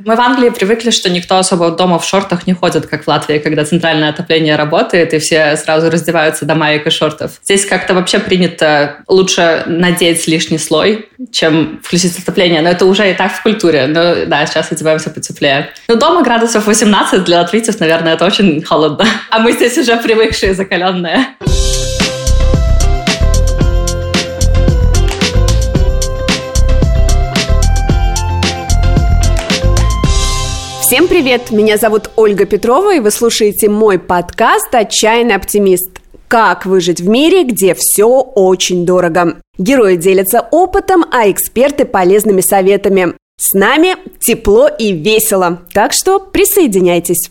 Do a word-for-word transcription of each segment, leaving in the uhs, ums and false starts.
Мы в Англии привыкли, что никто особо дома в шортах не ходит, как в Латвии, когда центральное отопление работает, и все сразу раздеваются до маек и шортов. Здесь как-то вообще принято лучше надеть лишний слой, чем включить отопление. Но это уже и так в культуре. Ну да, сейчас одеваемся потеплее. Но дома градусов восемнадцать для латвийцев, наверное, это очень холодно. А мы здесь уже привыкшие, закаленные. Всем привет! Меня зовут Ольга Петрова, и вы слушаете мой подкаст «Отчаянный оптимист. Как выжить в мире, где все очень дорого». Герои делятся опытом, а эксперты – полезными советами. С нами тепло и весело, так что присоединяйтесь.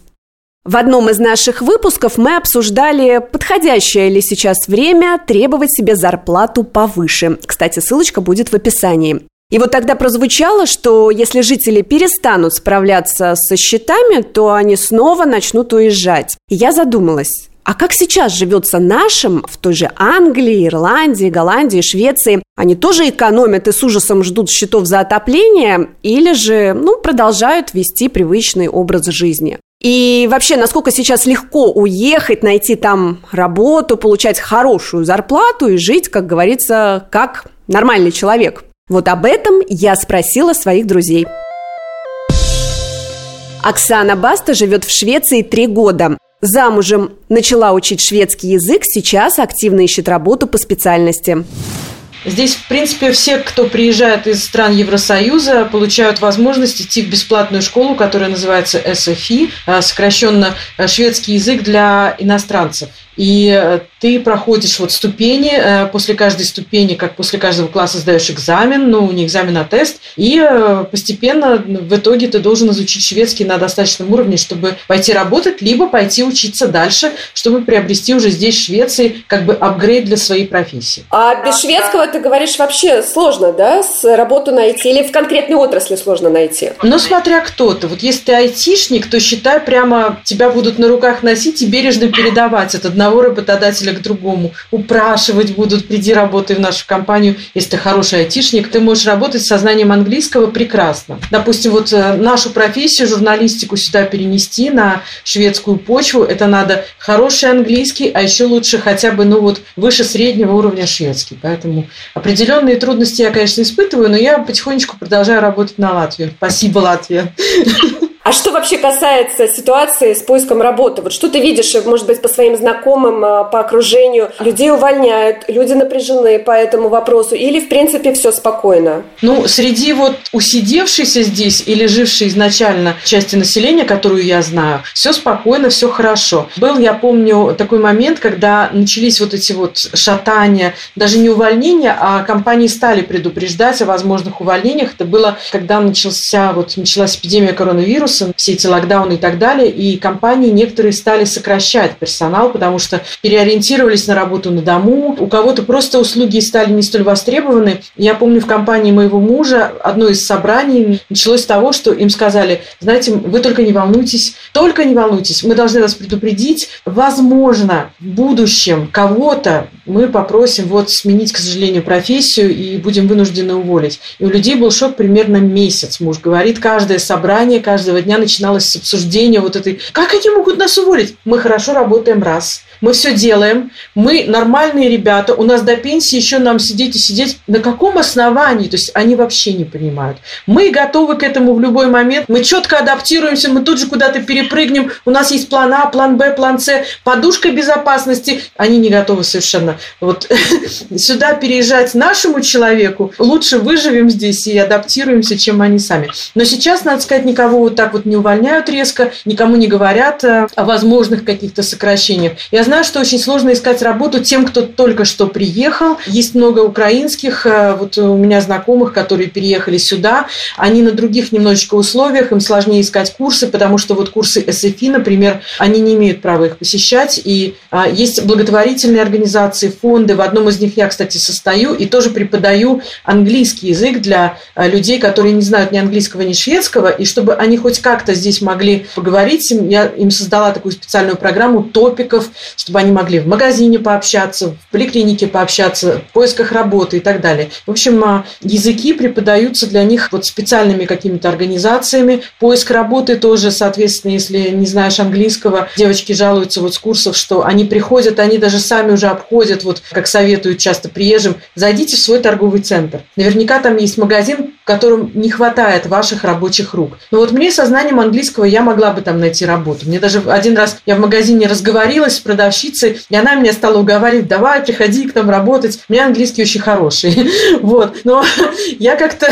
В одном из наших выпусков мы обсуждали, подходящее ли сейчас время требовать себе зарплату повыше. Кстати, ссылочка будет в описании. И вот тогда прозвучало, что если жители перестанут справляться со счетами, то они снова начнут уезжать. И я задумалась, а как сейчас живется нашим в той же Англии, Ирландии, Голландии, Швеции? Они тоже экономят и с ужасом ждут счетов за отопление или же, ну, продолжают вести привычный образ жизни? И вообще, насколько сейчас легко уехать, найти там работу, получать хорошую зарплату и жить, как говорится, как нормальный человек? Вот об этом я спросила своих друзей. Оксана Баста живет в Швеции три года. Замужем, начала учить шведский язык, сейчас активно ищет работу по специальности. Здесь, в принципе, все, кто приезжает из стран Евросоюза, получают возможность идти в бесплатную школу, которая называется эс эф и, сокращенно «Шведский язык для иностранцев». И ты проходишь вот ступени, после каждой ступени, как после каждого класса сдаешь экзамен, ну, не экзамен, а тест, и постепенно в итоге ты должен изучить шведский на достаточном уровне, чтобы пойти работать, либо пойти учиться дальше, чтобы приобрести уже здесь, в Швеции, как бы апгрейд для своей профессии. А без шведского, ты говоришь, вообще сложно, да, с работу найти или в конкретной отрасли сложно найти? Ну, смотря кто ты. Вот если ты айтишник, то считай, прямо тебя будут на руках носить и бережно передавать от одного одного работодателя к другому. Упрашивать будут, приди работай в нашу компанию. Если ты хороший айтишник, ты можешь работать со знанием английского прекрасно. Допустим, вот нашу профессию, журналистику, сюда перенести на шведскую почву, это надо хороший английский, а еще лучше хотя бы, ну вот, выше среднего уровня шведский. Поэтому определенные трудности я, конечно, испытываю, но я потихонечку продолжаю работать на Латвию. Спасибо, Латвия! А что вообще касается ситуации с поиском работы? Вот что ты видишь, может быть, по своим знакомым, по окружению? Людей увольняют, люди напряжены по этому вопросу? Или, в принципе, все спокойно? Ну, среди вот усидевшейся здесь или жившей изначально части населения, которую я знаю, все спокойно, все хорошо. Был, я помню, такой момент, когда начались вот эти вот шатания, даже не увольнения, а компании стали предупреждать о возможных увольнениях. Это было, когда начался, вот, началась эпидемия коронавируса, все эти локдауны и так далее, и компании некоторые стали сокращать персонал, потому что переориентировались на работу на дому, у кого-то просто услуги стали не столь востребованы. Я помню, в компании моего мужа одно из собраний началось с того, что им сказали, знаете, вы только не волнуйтесь, только не волнуйтесь, мы должны вас предупредить, возможно, в будущем кого-то мы попросим вот сменить, к сожалению, профессию и будем вынуждены уволить. И у людей был шок примерно месяц, муж говорит, каждое собрание, каждого дня начиналось с обсуждения вот этой, как они могут нас уволить? Мы хорошо работаем, раз, мы все делаем, мы нормальные ребята, у нас до пенсии еще нам сидеть и сидеть. На каком основании? То есть они вообще не понимают. Мы готовы к этому в любой момент, мы четко адаптируемся, мы тут же куда-то перепрыгнем, у нас есть план А, план Б, план С, подушка безопасности. Они не готовы совершенно. Вот сюда переезжать нашему человеку, лучше выживем здесь и адаптируемся, чем они сами. Но сейчас, надо сказать, никого вот так вот не увольняют резко, никому не говорят о возможных каких-то сокращениях. Я знаю, что очень сложно искать работу тем, кто только что приехал. Есть много украинских, вот у меня знакомых, которые переехали сюда. Они на других немножечко условиях, им сложнее искать курсы, потому что вот курсы эс эф и, например, они не имеют права их посещать. И есть благотворительные организации, фонды. В одном из них я, кстати, состою и тоже преподаю английский язык для людей, которые не знают ни английского, ни шведского, и чтобы они хоть как-то здесь могли поговорить. Я им создала такую специальную программу топиков, чтобы они могли в магазине пообщаться, в поликлинике пообщаться, в поисках работы и так далее. В общем, языки преподаются для них вот специальными какими-то организациями. Поиск работы тоже, соответственно, если не знаешь английского, девочки жалуются вот с курсов, что они приходят, они даже сами уже обходят, вот как советуют часто приезжим, зайдите в свой торговый центр. Наверняка там есть магазин, в котором не хватает ваших рабочих рук. Но вот мне со знанием английского я могла бы там найти работу. Мне даже один раз я в магазине разговорилась с продавщицей, и она меня стала уговаривать, давай, приходи к нам работать. У меня английский очень хороший. Вот. Но я как-то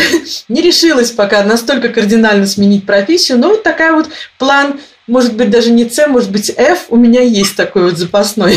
не решилась пока настолько кардинально сменить профессию, но вот такая вот план. Может быть, даже не С, может быть, Ф. У меня есть такой вот запасной.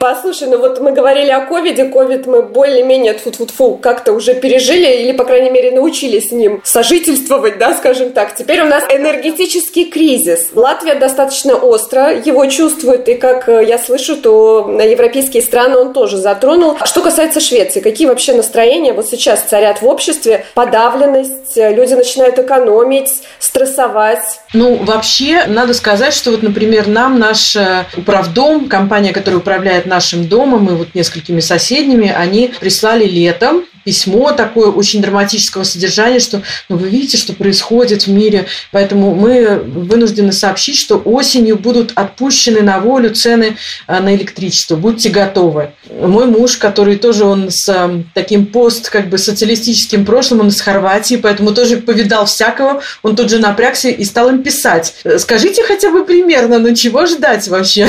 Послушай, ну вот мы говорили о ковиде. Ковид мы более-менее, тьфу-тьфу-тьфу, как-то уже пережили или, по крайней мере, научились с ним сожительствовать, да, скажем так. Теперь у нас энергетический кризис. Латвия достаточно остро его чувствует, и, как я слышу, то европейские страны он тоже затронул. Что касается Швеции, какие вообще настроения вот сейчас царят в обществе? Подавленность, люди начинают экономить, стрессовать. Ну, вообще, надо сказать, сказать, что вот, например, нам наш управдом, компания, которая управляет нашим домом и вот несколькими соседними, они прислали летом письмо такое очень драматического содержания, что ну, вы видите, что происходит в мире, поэтому мы вынуждены сообщить, что осенью будут отпущены на волю цены на электричество. Будьте готовы. Мой муж, который тоже он с таким пост, как бы социалистическим прошлым, он из Хорватии, поэтому тоже повидал всякого, он тут же напрягся и стал им писать. Скажите хотя бы примерно, ну чего ждать вообще?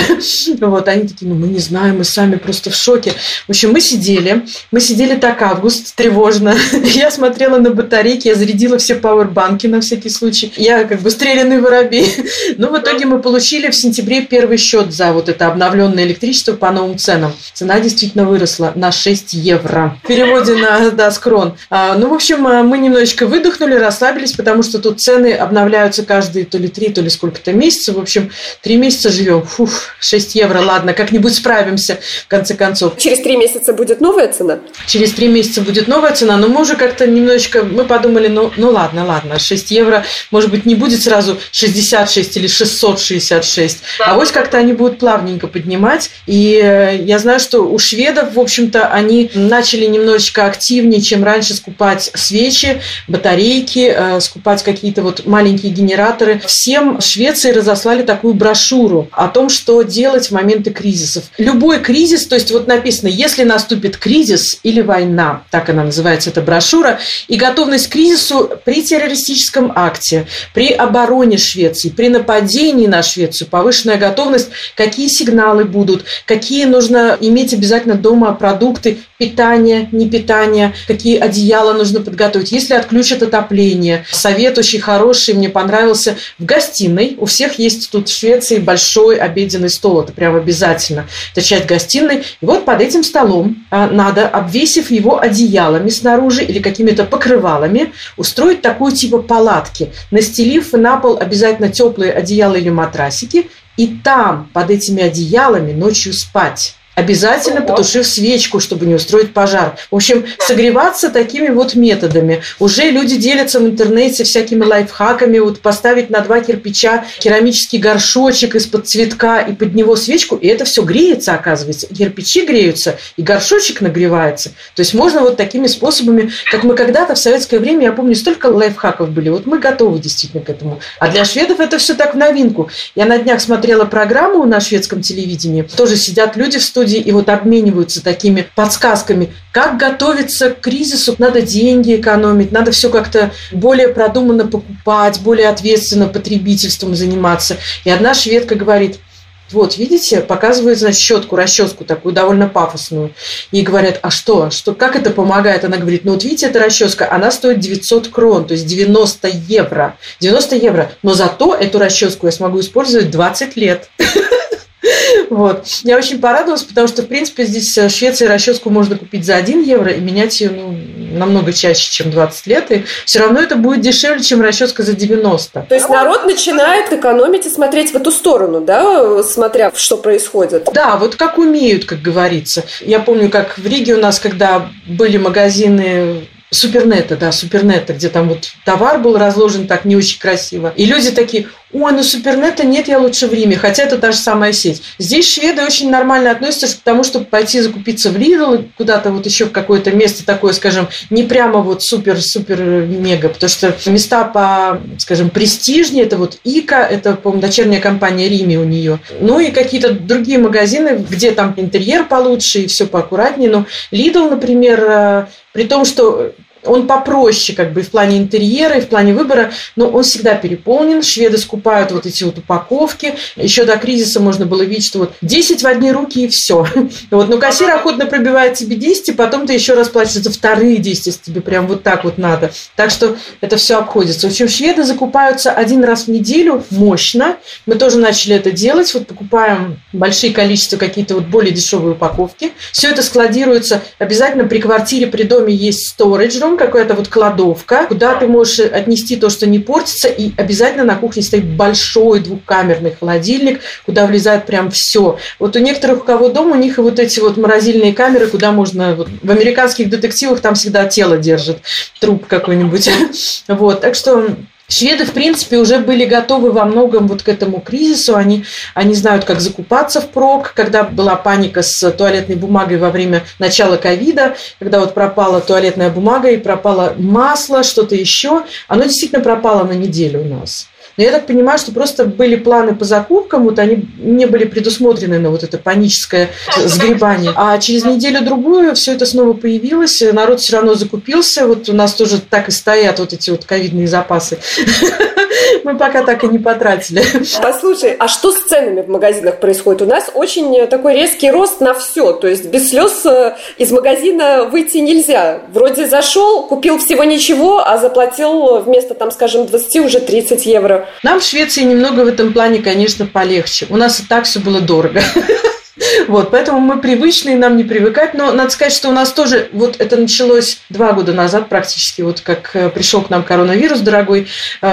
Вот, они такие, ну мы не знаем, мы сами просто в шоке. В общем, мы сидели, мы сидели так август, тревожно. Я смотрела на батарейки, я зарядила все пауэрбанки на всякий случай. Я как бы стрелянный воробей. Но в итоге мы получили в сентябре первый счет за вот это обновленное электричество по новым ценам. Цена действительно выросла на шесть евро. В переводе на да, с крон. А, ну, в общем, мы немножечко выдохнули, расслабились, потому что тут цены обновляются каждые то ли три, то ли сколько-то месяцев. В общем, три месяца живем. Фуф, шесть евро, ладно, как-нибудь справимся в конце концов. Через три месяца будет новая цена? Через три месяца будет будет новая цена, но мы уже как-то немножечко, мы подумали, ну, ну ладно, ладно, шесть евро, может быть, не будет сразу шестьдесят шесть или шестьсот шестьдесят шесть, а вот как-то они будут плавненько поднимать, и я знаю, что у шведов, в общем-то, они начали немножечко активнее, чем раньше, скупать свечи, батарейки, скупать какие-то вот маленькие генераторы. Всем в Швеции разослали такую брошюру о том, что делать в моменты кризисов. Любой кризис, то есть вот написано, если наступит кризис или война, так она называется, эта брошюра, и готовность к кризису при террористическом акте, при обороне Швеции, при нападении на Швецию, повышенная готовность, какие сигналы будут, какие нужно иметь обязательно дома продукты, питание, не питание, какие одеяла нужно подготовить, если отключат отопление. Совет очень хороший, мне понравился. В гостиной, у всех есть тут в Швеции большой обеденный стол, это прям обязательно, это часть гостиной. И вот под этим столом надо, обвесив его одеялом, одеялами снаружи или какими-то покрывалами, устроить такую типа палатки, настелив на пол обязательно теплые одеяла или матрасики, и там под этими одеялами ночью спать. Обязательно потушив свечку, чтобы не устроить пожар. В общем, согреваться такими вот методами. Уже люди делятся в интернете всякими лайфхаками. Вот поставить на два кирпича керамический горшочек из-под цветка и под него свечку, и это все греется, оказывается. Кирпичи греются, и горшочек нагревается. То есть можно вот такими способами, как мы когда-то в советское время, я помню, столько лайфхаков были. Вот мы готовы действительно к этому. А для шведов это все так в новинку. Я на днях смотрела программу на шведском телевидении. Тоже сидят люди в студии и вот обмениваются такими подсказками, как готовиться к кризису. Надо деньги экономить, надо все как-то более продуманно покупать, более ответственно потребительством заниматься. И одна шведка говорит, вот, видите, показывают, значит, щетку, расческу такую довольно пафосную. И говорят, а что, что, как это помогает? Она говорит, ну вот видите, эта расческа, она стоит девятьсот крон, то есть девяносто евро. девяносто евро, но зато эту расческу я смогу использовать двадцать лет. Вот. Я очень порадовалась, потому что, в принципе, здесь в Швеции расческу можно купить за один евро и менять ее ну, намного чаще, чем двадцать лет. И все равно это будет дешевле, чем расческа за девяносто. То есть народ начинает экономить и смотреть в эту сторону, да, смотря что происходит. Да, вот как умеют, как говорится. Я помню, как в Риге у нас, когда были магазины Супернета, да, Супернета, где там вот товар был разложен так не очень красиво. И люди такие: ой, ну Супернета нет, я лучше в Риме, хотя это та же самая сеть. Здесь шведы очень нормально относятся к тому, чтобы пойти закупиться в Lidl, куда-то вот еще в какое-то место такое, скажем, не прямо вот супер-супер-мега, потому что места по, скажем, престижнее, это вот Ика, это, по-моему, дочерняя компания Риме у нее, ну и какие-то другие магазины, где там интерьер получше и все поаккуратнее, но Lidl, например, при том, что он попроще как бы и в плане интерьера, и в плане выбора, но он всегда переполнен. Шведы скупают вот эти вот упаковки. Еще до кризиса можно было видеть, что вот десять в одни руки и все. Вот, но кассир охотно пробивает тебе десять, и потом ты еще раз платишь за вторые десять, если тебе прям вот так вот надо. Так что это все обходится. В общем, шведы закупаются один раз в неделю мощно. Мы тоже начали это делать. Вот покупаем большие количества какие-то вот более дешевые упаковки. Все это складируется. Обязательно при квартире, при доме есть storage room, какая-то вот кладовка, куда ты можешь отнести то, что не портится, и обязательно на кухне стоит большой двухкамерный холодильник, куда влезает прям все. Вот у некоторых, у кого дом, у них и вот эти вот морозильные камеры, куда можно... Вот, в американских детективах там всегда тело держит, труп какой-нибудь. Вот, так что... Шведы, в принципе, уже были готовы во многом вот к этому кризису. Они, они знают, как закупаться впрок. Когда была паника с туалетной бумагой во время начала ковида, когда вот пропала туалетная бумага и пропало масло, что-то еще, оно действительно пропало на неделю у нас. Но я так понимаю, что просто были планы по закупкам, вот они не были предусмотрены на вот это паническое сгребание. А через неделю-другую все это снова появилось, народ все равно закупился. Вот у нас тоже так и стоят вот эти вот ковидные запасы. Мы пока так и не потратили. Послушай, а что с ценами в магазинах происходит? У нас очень такой резкий рост на все. То есть без слез из магазина выйти нельзя. Вроде зашел, купил всего ничего, а заплатил вместо, там, скажем, двадцати уже тридцать евро. Нам в Швеции немного в этом плане, конечно, полегче. У нас и так все было дорого. Вот, поэтому мы привычные, нам не привыкать. Но надо сказать, что у нас тоже вот это началось два года назад практически, вот как пришел к нам коронавирус, дорогой.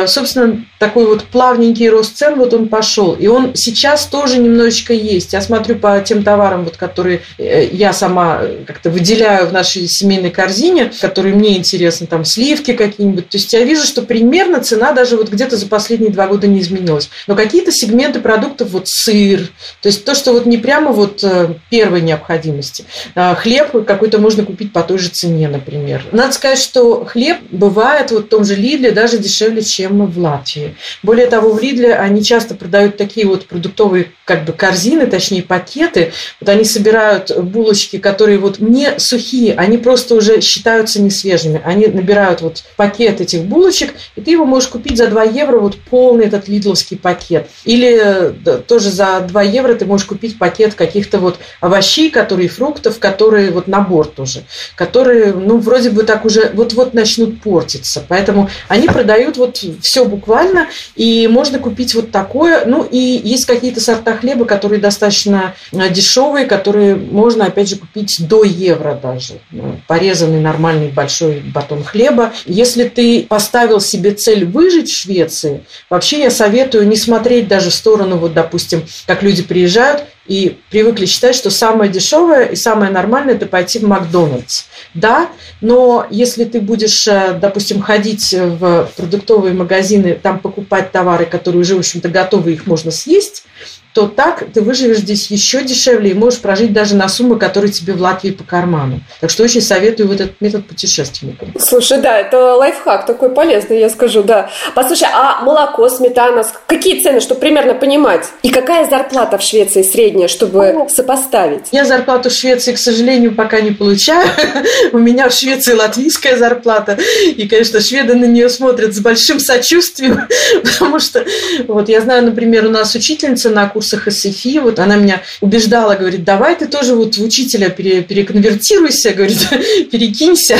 Собственно, такой вот плавненький рост цен, вот он пошел. И он сейчас тоже немножечко есть. Я смотрю по тем товарам, вот, которые я сама как-то выделяю в нашей семейной корзине, которые мне интересны, там сливки какие-нибудь. То есть я вижу, что примерно цена даже вот где-то за последние два года не изменилась. Но какие-то сегменты продуктов, вот сыр, то есть то, что вот не прямо вот первой необходимости. Хлеб какой-то можно купить по той же цене, например. Надо сказать, что хлеб бывает вот в том же Лидле даже дешевле, чем в Латвии. Более того, в Лидле они часто продают такие вот продуктовые как бы корзины, точнее пакеты. Вот они собирают булочки, которые вот не сухие, они просто уже считаются несвежими. Они набирают вот пакет этих булочек, и ты его можешь купить за два евро, вот полный этот лидловский пакет. Или тоже за два евро ты можешь купить пакет каких-то каких-то вот овощей, которые, фруктов, которые вот набор тоже, которые, ну, вроде бы так уже вот-вот начнут портиться. Поэтому они продают вот все буквально, и можно купить вот такое. Ну, и есть какие-то сорта хлеба, которые достаточно дешевые, которые можно, опять же, купить до евро даже. Порезанный нормальный большой батон хлеба. Если ты поставил себе цель выжить в Швеции, вообще я советую не смотреть даже в сторону, вот, допустим, как люди приезжают, и привыкли считать, что самое дешевое и самое нормальное – это пойти в Макдональдс. Да, но если ты будешь, допустим, ходить в продуктовые магазины, там покупать товары, которые уже, в общем-то, готовы, их можно съесть, то так ты выживешь здесь еще дешевле и можешь прожить даже на суммы, которые тебе в Латвии по карману. Так что очень советую вот этот метод путешественникам. Слушай, да, это лайфхак такой полезный, я скажу, да. Послушай, а молоко, сметана, какие цены, чтобы примерно понимать? И какая зарплата в Швеции средняя, чтобы сопоставить? Я зарплату в Швеции, к сожалению, пока не получаю. У меня в Швеции латвийская зарплата. И, конечно, шведы на нее смотрят с большим сочувствием, потому что, вот я знаю, например, у нас учительница на курсе эс эф и, вот она меня убеждала, говорит, давай ты тоже вот в учителя пере, переконвертируйся, говорит, перекинься,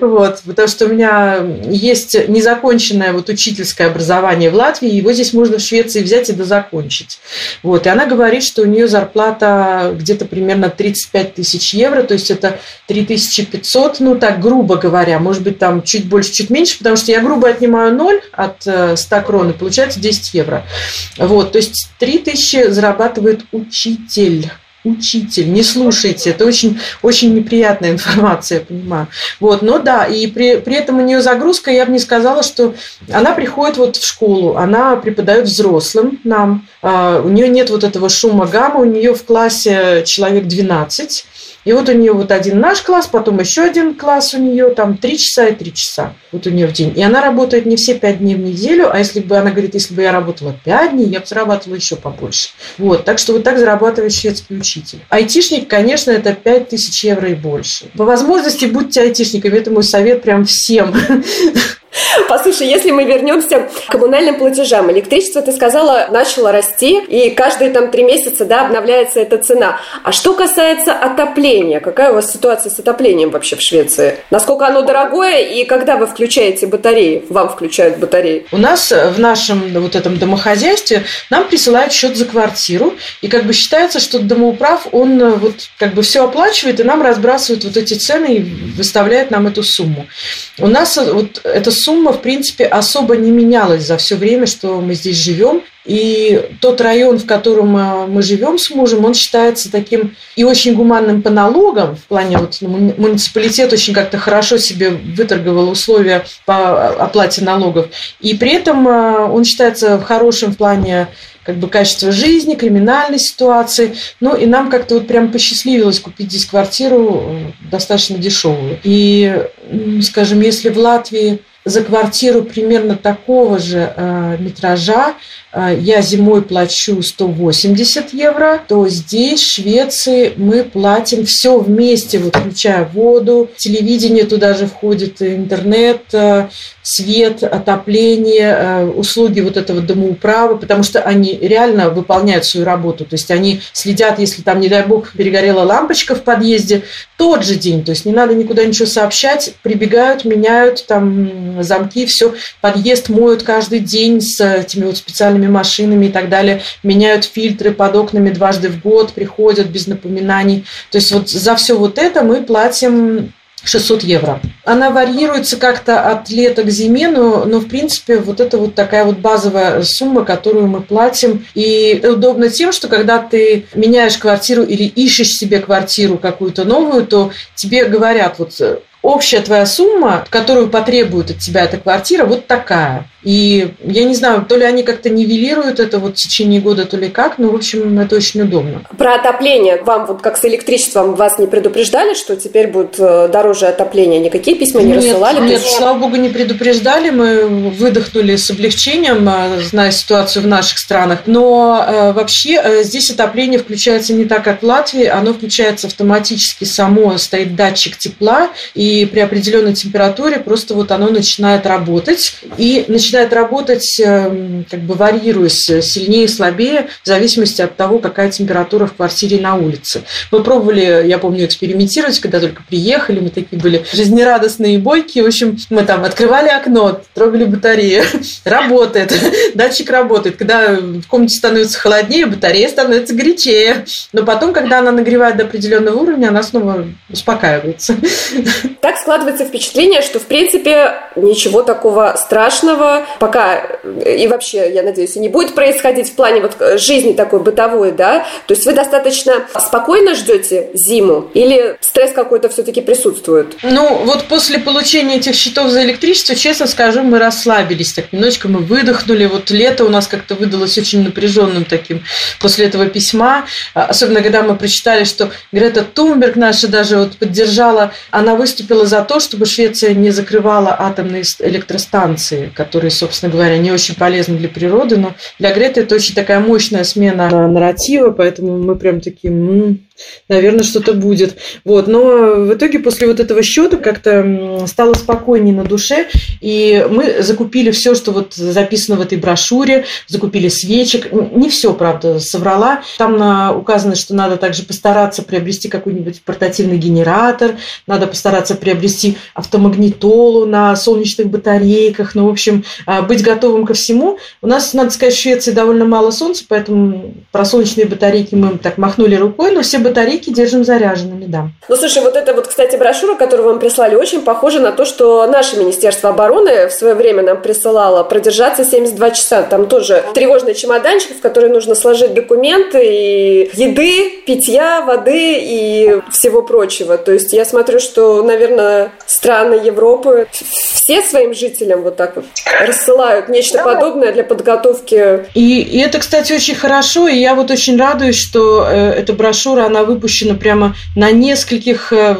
вот, потому что у меня есть незаконченное вот учительское образование в Латвии, его здесь можно в Швеции взять и дозакончить, вот, и она говорит, что у нее зарплата где-то примерно тридцать пять тысяч евро, то есть это три тысячи пятьсот, ну так грубо говоря, может быть там чуть больше, чуть меньше, потому что я грубо отнимаю ноль от ста крон, и получается десять евро, вот, то есть три тысячи зарабатывает учитель. учитель, не слушайте, это очень, очень неприятная информация, я понимаю. Вот, но да, и при, при этом у нее загрузка, я бы не сказала, что она приходит вот в школу, она преподает взрослым нам, а, у нее нет вот этого шума гамма, у нее в классе человек двенадцать, и вот у нее вот один наш класс, потом еще один класс у нее, там три часа и три часа вот у нее в день. И она работает не все пять дней в неделю, а если бы, она говорит, если бы я работала пять дней, я бы зарабатывала еще побольше. Вот, так что вот так зарабатывает шведский учитель. Айтишник, конечно, это пять тысяч евро и больше. По возможности будьте айтишниками, это мой совет прям всем. Послушай, если мы вернемся к коммунальным платежам, электричество, ты сказала, начало расти, и каждые там три месяца, да, обновляется эта цена. А что касается отопления, какая у вас ситуация с отоплением вообще в Швеции? Насколько оно дорогое, и когда вы включаете батареи, вам включают батареи? У нас в нашем вот этом домохозяйстве нам присылают счет за квартиру, и как бы считается, что домоуправ, он вот как бы все оплачивает, и нам разбрасывают вот эти цены и выставляет нам эту сумму. У нас вот эта сумма Сумма, в принципе, особо не менялась за все время, что мы здесь живем. И тот район, в котором мы живем с мужем, он считается таким и очень гуманным по налогам, в плане вот ну, муниципалитет очень как-то хорошо себе выторговал условия по оплате налогов. И при этом он считается хорошим в плане как бы качества жизни, криминальной ситуации. Ну и нам как-то вот прям посчастливилось купить здесь квартиру достаточно дешевую. И, скажем, если в Латвии за квартиру примерно такого же э, метража э, я зимой плачу сто восемьдесят евро, то здесь, в Швеции, мы платим все вместе, вот, включая воду, телевидение, туда же входит интернет, э, свет, отопление, э, услуги вот этого домоуправы, потому что они реально выполняют свою работу, то есть они следят, если там, не дай бог, перегорела лампочка в подъезде, тот же день, то есть не надо никуда ничего сообщать, прибегают, меняют там замки, все, подъезд моют каждый день с этими вот специальными машинами и так далее, меняют фильтры под окнами дважды в год, приходят без напоминаний. То есть вот за все вот это мы платим шестьсот евро. Она варьируется как-то от лета к зиме, но, но в принципе вот это вот такая вот базовая сумма, которую мы платим. И удобно тем, что когда ты меняешь квартиру или ищешь себе квартиру какую-то новую, то тебе говорят вот... Общая твоя сумма, которую потребует от тебя эта квартира, вот такая. И я не знаю, то ли они как-то нивелируют это вот в течение года, то ли как, но, в общем, это очень удобно. Про отопление. Вам вот как с электричеством вас не предупреждали, что теперь будет дороже отопление? Никакие письма не нет, рассылали? Нет, есть... слава богу, не предупреждали. Мы выдохнули с облегчением, зная ситуацию в наших странах. Но вообще здесь отопление включается не так, как в Латвии. Оно включается автоматически само, стоит датчик тепла, и И при определенной температуре просто вот оно начинает работать. И начинает работать, как бы варьируясь, сильнее и слабее, в зависимости от того, какая температура в квартире и на улице. Мы пробовали, я помню, экспериментировать, когда только приехали. Мы такие были жизнерадостные и бойкие. В общем, мы там открывали окно, трогали батарею. Работает. Датчик работает. Когда в комнате становится холоднее, батарея становится горячее. Но потом, когда она нагревает до определенного уровня, она снова успокаивается. Так складывается впечатление, что, в принципе, ничего такого страшного пока и вообще, я надеюсь, и не будет происходить в плане вот жизни такой бытовой, да? То есть вы достаточно спокойно ждете зиму или стресс какой-то все-таки присутствует? Ну, вот после получения этих счетов за электричество, честно скажу, мы расслабились так немножечко, мы выдохнули. Вот лето у нас как-то выдалось очень напряженным таким после этого письма. Особенно, когда мы прочитали, что Грета Тунберг наша даже вот поддержала, она выступила выступила за то, чтобы Швеция не закрывала атомные электростанции, которые, собственно говоря, не очень полезны для природы, но для Греты это очень такая мощная смена нарратива, поэтому мы прям такие... М-м". Наверное, что-то будет. Вот. Но в итоге после вот этого счета как-то стало спокойнее на душе. И мы закупили все, что вот записано в этой брошюре. Закупили свечек. Не все, правда, соврала. Там указано, что надо также постараться приобрести какой-нибудь портативный генератор. Надо постараться приобрести автомагнитолу на солнечных батарейках. Ну, в общем, быть готовым ко всему. У нас, надо сказать, в Швеции довольно мало солнца, поэтому про солнечные батарейки мы так махнули рукой, но все батарейки батарейки держим заряженными, да. Ну, слушай, вот эта вот, кстати, брошюра, которую вам прислали, очень похожа на то, что наше Министерство обороны в свое время нам присылало продержаться семьдесят два часа. Там тоже тревожный чемоданчик, в который нужно сложить документы и еды, питья, воды и всего прочего. То есть я смотрю, что, наверное, страны Европы все своим жителям вот так вот рассылают нечто подобное для подготовки. И, и это, кстати, очень хорошо, и я вот очень радуюсь, что э, эта брошюра, она выпущена прямо на нескольких, э,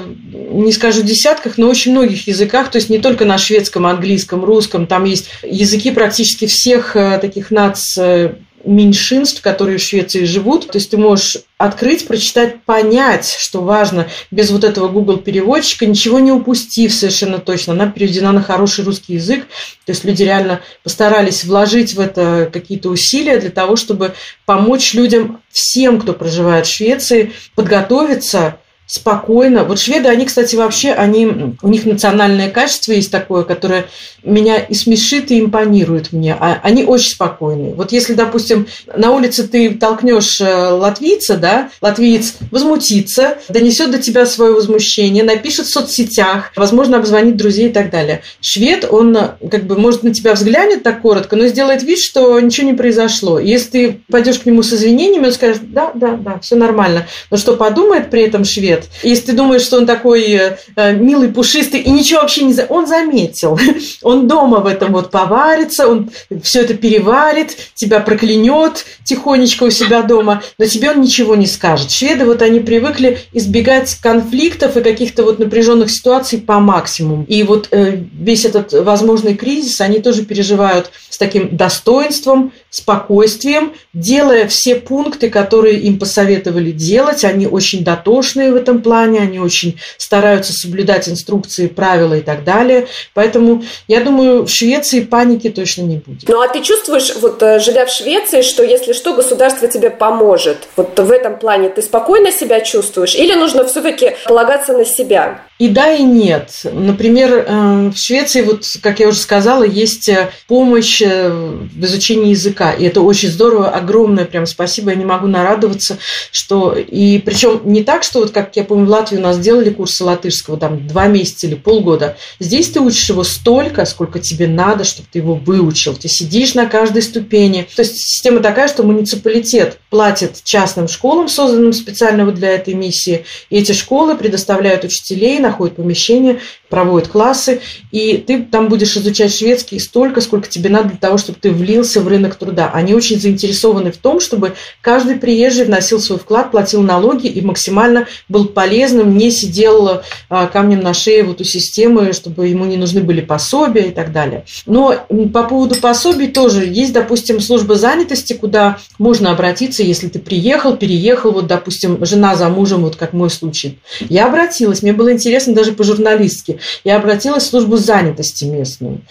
не скажу десятках, но очень многих языках, то есть не только на шведском, английском, русском, там есть языки практически всех э, таких нац... Э, меньшинств, которые в Швеции живут. То есть ты можешь открыть, прочитать, понять, что важно, без вот этого Google-переводчика, ничего не упустив совершенно точно. Она переведена на хороший русский язык. То есть люди реально постарались вложить в это какие-то усилия для того, чтобы помочь людям, всем, кто проживает в Швеции, подготовиться спокойно. Вот шведы, они, кстати, вообще, они, у них национальное качество есть такое, которое меня и смешит, и импонирует мне. А, они очень спокойные. Вот если, допустим, на улице ты толкнешь латвийца, да, латвиец возмутится, донесет до тебя свое возмущение, напишет в соцсетях, возможно, обзвонит друзей и так далее. Швед, он как бы, может, на тебя взглянет так коротко, но сделает вид, что ничего не произошло. Если ты пойдешь к нему с извинениями, он скажет: да, да, да, все нормально. Но что подумает при этом швед? Если ты думаешь, что он такой э, милый, пушистый и ничего вообще не... За... Он заметил. Он дома в этом вот поварится, он все это переварит, тебя проклянет тихонечко у себя дома, но тебе он ничего не скажет. Шведы, вот они привыкли избегать конфликтов и каких-то вот напряженных ситуаций по максимуму. И вот э, весь этот возможный кризис они тоже переживают с таким достоинством, спокойствием, делая все пункты, которые им посоветовали делать. Они очень дотошные в этом плане, они очень стараются соблюдать инструкции, правила и так далее. Поэтому, я думаю, в Швеции паники точно не будет. Ну, а ты чувствуешь, вот живя в Швеции, что, если что, государство тебе поможет? Вот в этом плане ты спокойно себя чувствуешь? Или нужно все-таки полагаться на себя? И да, и нет. Например, в Швеции, вот, как я уже сказала, есть помощь в изучении языка. И это очень здорово, огромное прям спасибо. Я не могу нарадоваться, что... И причем не так, что вот как я помню, в Латвии у нас делали курсы латышского там два месяца или полгода. Здесь ты учишь его столько, сколько тебе надо, чтобы ты его выучил. Ты сидишь на каждой ступени. То есть система такая, что муниципалитет платит частным школам, созданным специально вот для этой миссии. И эти школы предоставляют учителей, находят помещение, проводят классы. И ты там будешь изучать шведский столько, сколько тебе надо для того, чтобы ты влился в рынок труда. Они очень заинтересованы в том, чтобы каждый приезжий вносил свой вклад, платил налоги и максимально был полезным, не сидел камнем на шее вот у системы, чтобы ему не нужны были пособия и так далее. Но по поводу пособий тоже есть, допустим, служба занятости, куда можно обратиться, если ты приехал, переехал, вот, допустим, жена за мужем, вот как мой случай. Я обратилась, мне было интересно даже по-журналистски, я обратилась в службу занятости местную.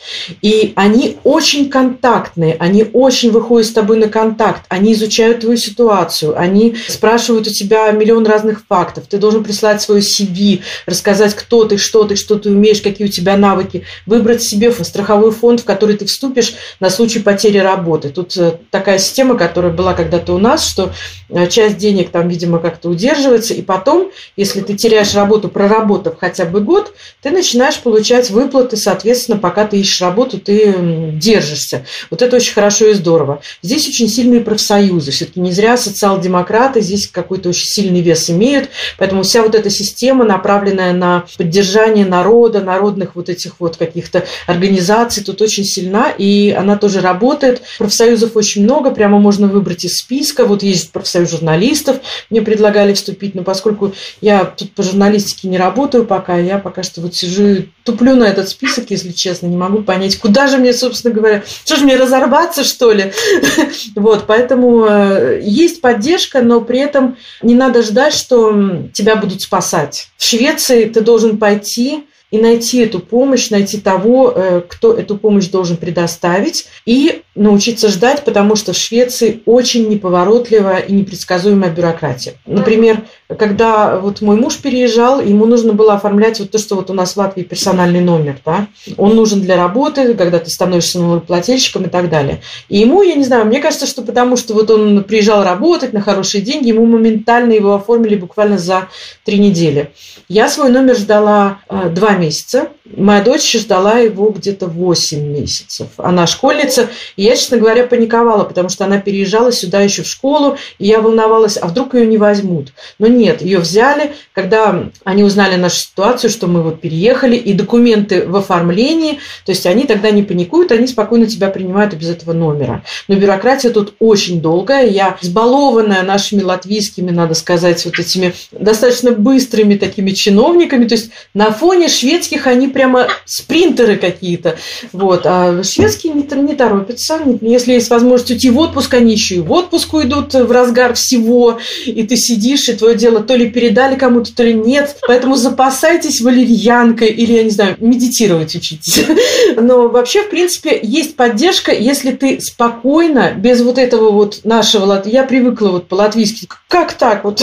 И они очень контактные, они очень выходят с тобой на контакт, они изучают твою ситуацию, они спрашивают у тебя миллион разных фактов. Ты должен прислать свое си ви, рассказать, кто ты, что ты, что ты умеешь, какие у тебя навыки, выбрать себе страховой фонд, в который ты вступишь на случай потери работы. Тут такая система, которая была когда-то у нас, что часть денег там, видимо, как-то удерживается, и потом, если ты теряешь работу, проработав хотя бы год, ты начинаешь получать выплаты, соответственно, пока ты ищешь работу, ты держишься. Вот это очень хорошо и здорово. Здесь очень сильные профсоюзы, все-таки не зря социал-демократы здесь какой-то очень сильный вес имеют. Поэтому вся вот эта система, направленная на поддержание народа, народных вот этих вот каких-то организаций, тут очень сильна, и она тоже работает. Профсоюзов очень много, прямо можно выбрать из списка. Вот есть профсоюз журналистов, мне предлагали вступить, но поскольку я тут по журналистике не работаю пока, я пока что вот сижу и туплю на этот список, если честно, не могу понять, куда же мне, собственно говоря, что же мне, разорваться, что ли? Вот, поэтому есть поддержка, но при этом не надо ждать, что тебя будут спасать. В Швеции ты должен пойти и найти эту помощь, найти того, кто эту помощь должен предоставить, и научиться ждать, потому что в Швеции очень неповоротливая и непредсказуемая бюрократия. Например, когда вот мой муж переезжал, ему нужно было оформлять вот то, что вот у нас в Латвии персональный номер, да? Он нужен для работы, когда ты становишься налогоплательщиком и так далее. И ему, я не знаю, мне кажется, что потому что вот он приезжал работать на хорошие деньги, ему моментально его оформили буквально за три недели. Я свой номер ждала э, два месяца, моя дочь ждала его где-то восемь месяцев. Она школьница, и я, честно говоря, паниковала, потому что она переезжала сюда еще в школу, и я волновалась, а вдруг ее не возьмут. Но нет, ее взяли, когда они узнали нашу ситуацию, что мы вот переехали, и документы в оформлении, то есть они тогда не паникуют, они спокойно тебя принимают и без этого номера. Но бюрократия тут очень долгая, я избалованная нашими латвийскими, надо сказать, вот этими достаточно быстрыми такими чиновниками, то есть на фоне шведских они прямо спринтеры какие-то, вот, а шведские не, не торопятся, если есть возможность уйти в отпуск, они еще и в отпуск уйдут в разгар всего, и ты сидишь, и твое дело то ли передали кому-то, то ли нет, поэтому запасайтесь валерьянкой или, я не знаю, медитировать учитесь. Но вообще, в принципе, есть поддержка, если ты спокойно, без вот этого вот нашего, я привыкла вот по-латвийски, как так вот,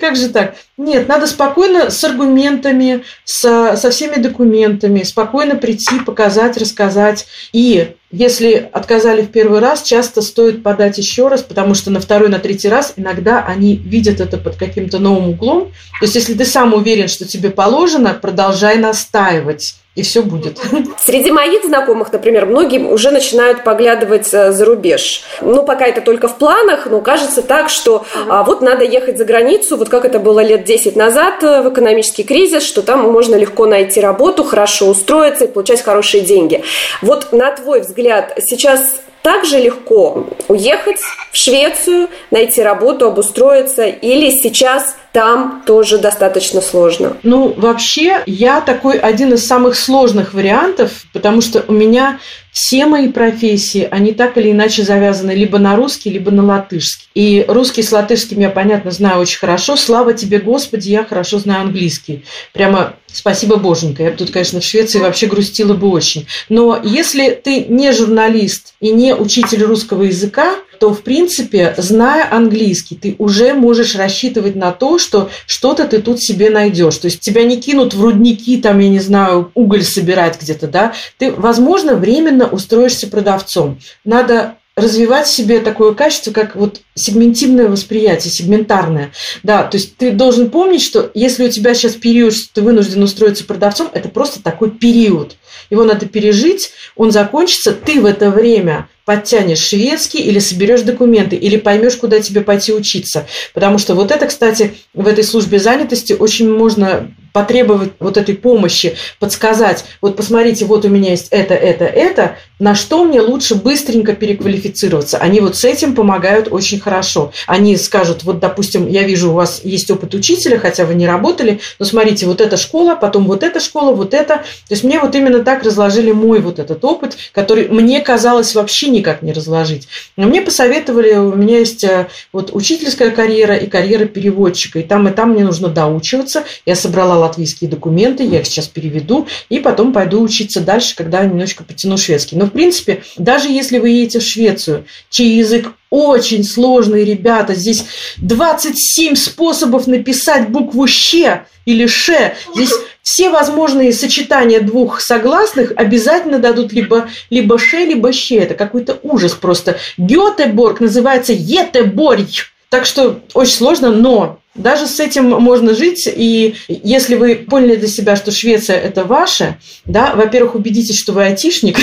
как же так? Нет, надо спокойно с аргументами, со, со всеми документами, спокойно прийти, показать, рассказать. И если отказали в первый раз, часто стоит подать еще раз, потому что на второй, на третий раз иногда они видят это под каким-то новым углом. То есть если ты сам уверен, что тебе положено, продолжай настаивать. И все будет. Среди моих знакомых, например, многие уже начинают поглядывать за рубеж. Ну, пока это только в планах, но кажется так, что а, вот надо ехать за границу, вот как это было лет десять назад в экономический кризис, что там можно легко найти работу, хорошо устроиться и получать хорошие деньги. Вот на твой взгляд, сейчас так же легко уехать в Швецию, найти работу, обустроиться, или сейчас там тоже достаточно сложно? Ну, вообще, я такой один из самых сложных вариантов, потому что у меня все мои профессии, они так или иначе завязаны либо на русский, либо на латышский. И русский с латышским я, понятно, знаю очень хорошо. Слава тебе, Господи, я хорошо знаю английский. Прямо спасибо, Боженька. Я бы тут, конечно, в Швеции вообще грустила бы очень. Но если ты не журналист и не учитель русского языка, то, в принципе, зная английский, ты уже можешь рассчитывать на то, что что-то ты тут себе найдешь. То есть тебя не кинут в рудники, там, я не знаю, уголь собирать где-то, да. Ты, возможно, временно устроишься продавцом. Надо развивать в себе такое качество, как вот сегментивное восприятие, сегментарное. Да, то есть ты должен помнить, что если у тебя сейчас период, что ты вынужден устроиться продавцом, это просто такой период. Его надо пережить, он закончится, ты в это время подтянешь шведский или соберешь документы, или поймешь, куда тебе пойти учиться. Потому что вот это, кстати, в этой службе занятости очень можно потребовать вот этой помощи, подсказать. Вот посмотрите, вот у меня есть это, это, это, на что мне лучше быстренько переквалифицироваться. Они вот с этим помогают очень хорошо. Они скажут, вот, допустим, я вижу, у вас есть опыт учителя, хотя вы не работали, но смотрите, вот эта школа, потом вот эта школа, вот это. То есть мне вот именно так разложили мой вот этот опыт, который мне казалось вообще не никак не разложить. Но мне посоветовали, у меня есть вот учительская карьера и карьера переводчика, и там, и там мне нужно доучиваться. Я собрала латвийские документы, я их сейчас переведу, и потом пойду учиться дальше, когда немножечко потяну шведский. Но, в принципе, даже если вы едете в Швецию, чей язык очень сложный, ребята, здесь двадцать семь способов написать букву «щ» или «ше». Здесь все возможные сочетания двух согласных обязательно дадут либо, либо «ше», либо «ще». Это какой-то ужас просто. Гетеборг называется «етеборь». Так что очень сложно, но даже с этим можно жить, и если вы поняли для себя, что Швеция – это ваше, да, во-первых, убедитесь, что вы айтишник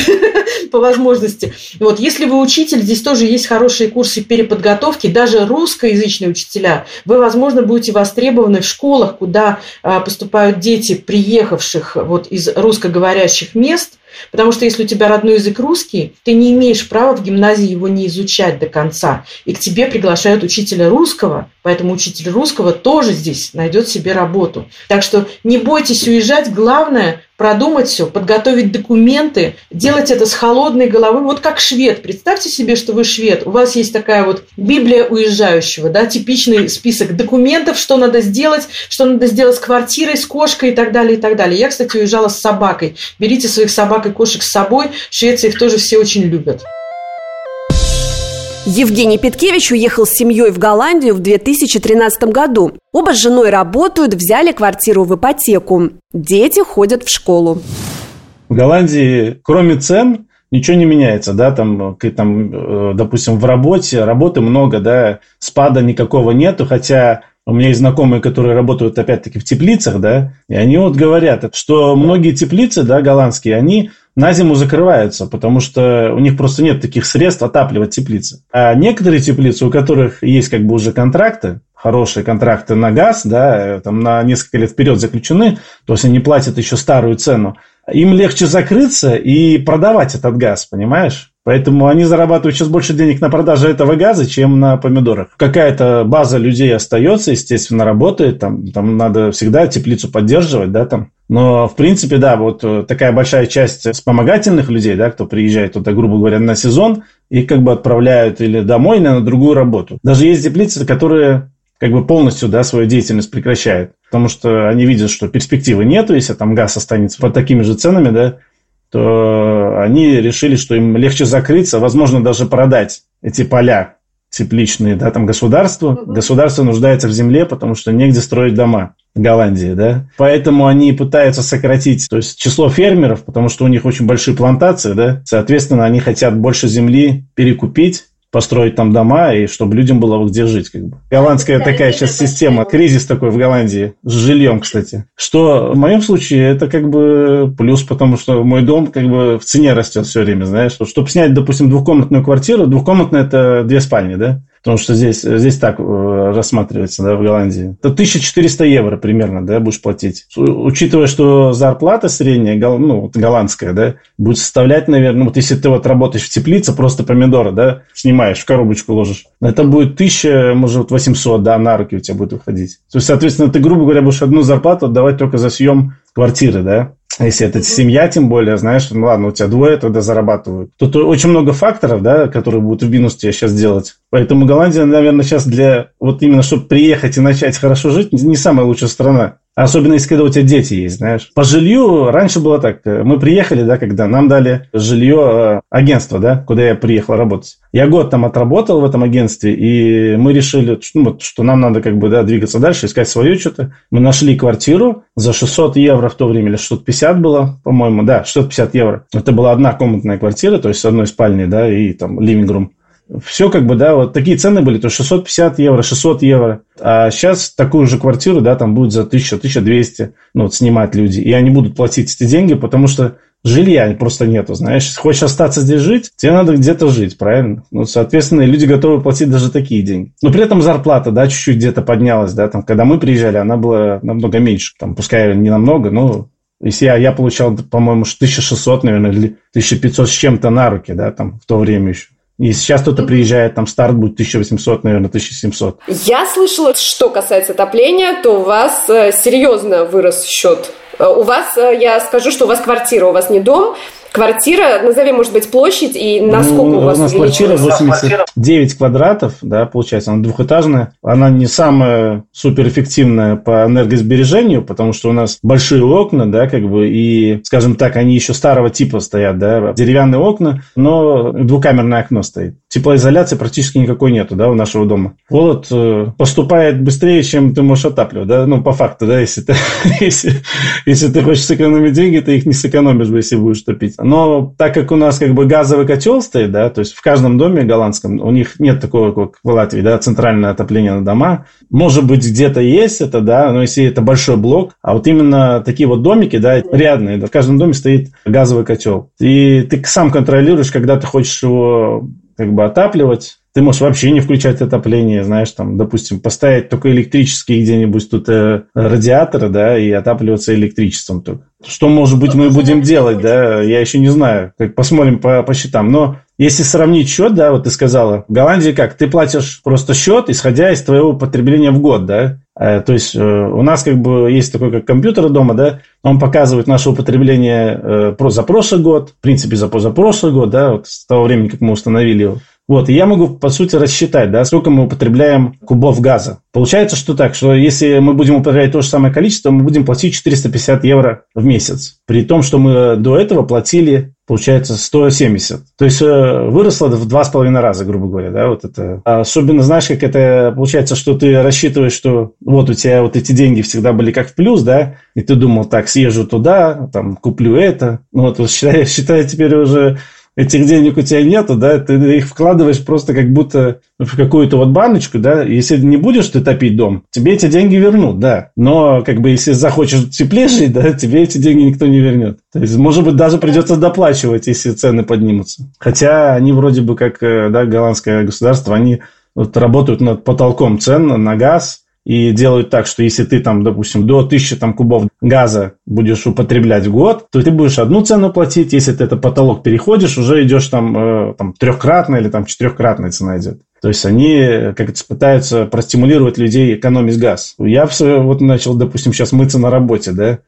по возможности. Вот, если вы учитель, здесь тоже есть хорошие курсы переподготовки, даже русскоязычные учителя. Вы, возможно, будете востребованы в школах, куда поступают дети, приехавших вот из русскоговорящих мест, потому что если у тебя родной язык русский, ты не имеешь права в гимназии его не изучать до конца. И к тебе приглашают учителя русского, поэтому учитель русского тоже здесь найдет себе работу. Так что не бойтесь уезжать, главное – продумать все, подготовить документы, делать это с холодной головой. Вот как швед. Представьте себе, что вы швед. У вас есть такая вот Библия уезжающего, да, типичный список документов, что надо сделать, что надо сделать с квартирой, с кошкой и так далее, и так далее. Я, кстати, уезжала с собакой. Берите своих собак и кошек с собой. В Швеции их тоже все очень любят. Евгений Петкевич уехал с семьей в Голландию в две тысячи тринадцатом году. Оба с женой работают, взяли квартиру в ипотеку. Дети ходят в школу. В Голландии, кроме цен, ничего не меняется, да, там, там, допустим, в работе, работы много, да, спада никакого нету, хотя у меня есть знакомые, которые работают, опять-таки, в теплицах, да, и они вот говорят, что многие теплицы, да, голландские, они на зиму закрываются, потому что у них просто нет таких средств отапливать теплицы. А некоторые теплицы, у которых есть как бы уже контракты, хорошие контракты на газ, да, там на несколько лет вперед заключены, то есть они платят еще старую цену, им легче закрыться и продавать этот газ, понимаешь? Поэтому они зарабатывают сейчас больше денег на продаже этого газа, чем на помидорах. Какая-то база людей остается, естественно, работает. Там, там надо всегда теплицу поддерживать, да, там. Но, в принципе, да, вот такая большая часть вспомогательных людей, да, кто приезжает туда, грубо говоря, на сезон, их как бы отправляют или домой, или на другую работу. Даже есть теплицы, которые как бы полностью, да, свою деятельность прекращают, потому что они видят, что перспективы нету, если там газ останется под такими же ценами, да, то они решили, что им легче закрыться, возможно, даже продать эти поля тепличные, да, там государству. Государство нуждается в земле, потому что негде строить дома в Голландии, да. Поэтому они пытаются сократить, то есть, число фермеров, потому что у них очень большие плантации, да. Соответственно, они хотят больше земли перекупить, построить там дома, и чтобы людям было где жить. Как бы. Голландская такая сейчас система, кризис такой в Голландии, с жильем, кстати. Что в моем случае это как бы плюс, потому что мой дом как бы в цене растет все время, знаешь. Чтобы снять, допустим, двухкомнатную квартиру, двухкомнатная – это две спальни, да? Потому что здесь, здесь так рассматривается, да, в Голландии. Это тысяча четыреста евро примерно, да, будешь платить. Учитывая, что зарплата средняя, ну, вот голландская, да, будет составлять, наверное, вот если ты вот работаешь в теплице, просто помидоры, да, снимаешь, в коробочку ложишь, это будет тысяча, может, восемьсот, да, на руки у тебя будет выходить. То есть, соответственно, ты, грубо говоря, будешь одну зарплату отдавать только за съем квартиры, да. Если это семья, тем более, знаешь, ну ладно, у тебя двое тогда зарабатывают. Тут очень много факторов, да, которые будут в минус тебе сейчас делать. Поэтому Голландия, наверное, сейчас для, вот именно, чтобы приехать и начать хорошо жить, не самая лучшая страна. Особенно, если когда у тебя дети есть, знаешь. По жилью раньше было так. Мы приехали, да, когда нам дали жилье агентство, да, куда я приехал работать. Я год там отработал в этом агентстве, и мы решили, ну, вот, что нам надо как бы, да, двигаться дальше, искать свое что-то. Мы нашли квартиру за шестьсот евро в то время, или шестьсот пятьдесят было, по-моему, да, шестьсот пятьдесят евро. Это была однокомнатная квартира, то есть с одной спальней, да, и там ливинг-рум. Все как бы, да, вот такие цены были, то шестьсот пятьдесят евро, шестьсот евро. А сейчас такую же квартиру, да, там будет за тысячу, тысячу двести, ну, вот снимать люди. И они будут платить эти деньги, потому что жилья просто нету, знаешь. Хочешь остаться здесь жить, тебе надо где-то жить, правильно? Ну, соответственно, люди готовы платить даже такие деньги. Но при этом зарплата, да, чуть-чуть где-то поднялась, да, там, когда мы приезжали, она была намного меньше. Там, пускай не намного, но... Если я, я получал, по-моему, тысяча шестьсот, наверное, или тысяча пятьсот с чем-то на руки, да, там, в то время еще. И сейчас кто-то приезжает, там старт будет тысяча восемьсот, наверное, тысяча семьсот. Я слышала, что касается отопления, то у вас серьезно вырос счет. У вас, я скажу, что у вас квартира, у вас не дом. Квартира, назови, может быть, площадь и насколько ну, у вас увеличилась? У нас квартира восемьдесят девять квадратов, да, получается, она двухэтажная. Она не самая суперэффективная по энергосбережению, потому что у нас большие окна, да, как бы, и, скажем так, они еще старого типа стоят, да, деревянные окна, но двухкамерное окно стоит. Теплоизоляции практически никакой нету, да, у нашего дома. Холод поступает быстрее, чем ты можешь отапливать, да, ну, по факту, да, если ты, если, если ты хочешь сэкономить деньги, ты их не сэкономишь, если будешь топить. Но так как у нас как бы газовый котел стоит, да, то есть в каждом доме голландском у них нет такого, как в Латвии, да, центральное отопление на дома. Может быть, где-то есть это, да, но если это большой блок, а вот именно такие вот домики, да, рядные, да, в каждом доме стоит газовый котел. И ты сам контролируешь, когда ты хочешь его как бы отапливать. Ты можешь вообще не включать отопление, знаешь, там, допустим, поставить только электрические где-нибудь тут э, радиаторы, да, и отапливаться электричеством только. Что, может быть, мы будем делать, да, я еще не знаю, как посмотрим по, по счетам, но... Если сравнить счет, да, вот ты сказала, в Голландии как? Ты платишь просто счет, исходя из твоего потребления в год, да? Э, то есть, э, у нас как бы есть такой как компьютер дома, да? Он показывает наше употребление э, про, за прошлый год, в принципе, за позапрошлый год, да, вот с того времени, как мы установили его. Вот, и я могу, по сути, рассчитать, да, сколько мы употребляем кубов газа. Получается, что так, что если мы будем употреблять то же самое количество, мы будем платить четыреста пятьдесят евро в месяц. При том, что мы до этого платили получается сто семьдесят. То есть выросло в два с половиной раза, грубо говоря, да, вот это. Особенно, знаешь, как это получается, что ты рассчитываешь, что вот у тебя вот эти деньги всегда были как в плюс, да, и ты думал, так, съезжу туда, там, куплю это. Ну, вот, считай, считай, теперь уже этих денег у тебя нету, да, ты их вкладываешь просто как будто в какую-то вот баночку, да, если не будешь ты топить дом, тебе эти деньги вернут, да, но как бы если захочешь теплее жить, да, тебе эти деньги никто не вернет. То есть, может быть, даже придется доплачивать, если цены поднимутся. Хотя они вроде бы как, да, голландское государство, они вот работают над потолком цен на газ и делают так, что если ты там, допустим, до тысячи там, кубов газа будешь употреблять в год, то ты будешь одну цену платить, если ты этот потолок переходишь, уже идешь там, э, там трехкратная или там четырехкратная цена идет. То есть они как-то пытаются простимулировать людей экономить газ. Я все вот начал, допустим, сейчас мыться на работе, да?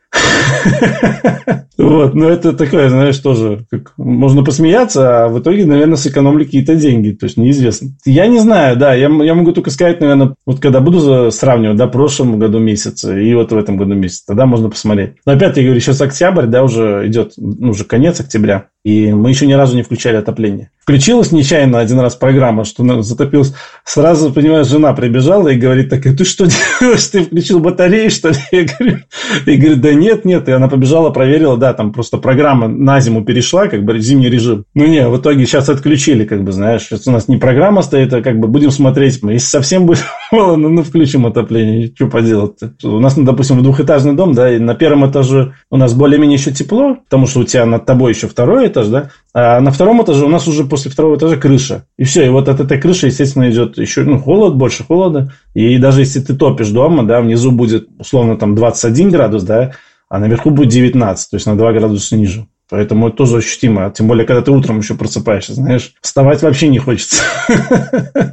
Вот, но это такое, знаешь, тоже как, можно посмеяться, а в итоге, наверное, сэкономили какие-то деньги, то есть неизвестно. Я не знаю, да, я, я могу только сказать, наверное, вот когда буду сравнивать, да, в прошлом году месяца и вот в этом году месяца, тогда можно посмотреть. Но опять я говорю, сейчас октябрь, да, уже идет, ну, уже конец октября, и мы еще ни разу не включали отопление. Включилась нечаянно один раз программа, что затопилась, сразу, понимаешь, жена прибежала и говорит, так, ты что делаешь, ты включил батарею, что ли? Я говорю, и говорит, да нет, нет, и она побежала, проверила, да, там просто программа на зиму перешла, как бы зимний режим. Ну, не, в итоге сейчас отключили, как бы, знаешь, сейчас у нас не программа стоит, а как бы будем смотреть. Мы, если совсем будет холодно, ну, включим отопление, что поделать-то. У нас, ну, допустим, двухэтажный дом, да, и на первом этаже у нас более-менее еще тепло, потому что у тебя над тобой еще второй этаж, да, а на втором этаже у нас уже после второго этажа крыша. И все, и вот от этой крыши, естественно, идет еще, ну, холод, больше холода, и даже если ты топишь дома, да, внизу будет, условно, там двадцать один градус, да, а наверху будет девятнадцать, то есть на два градуса ниже. Поэтому это тоже ощутимо. Тем более, когда ты утром еще просыпаешься, знаешь, вставать вообще не хочется.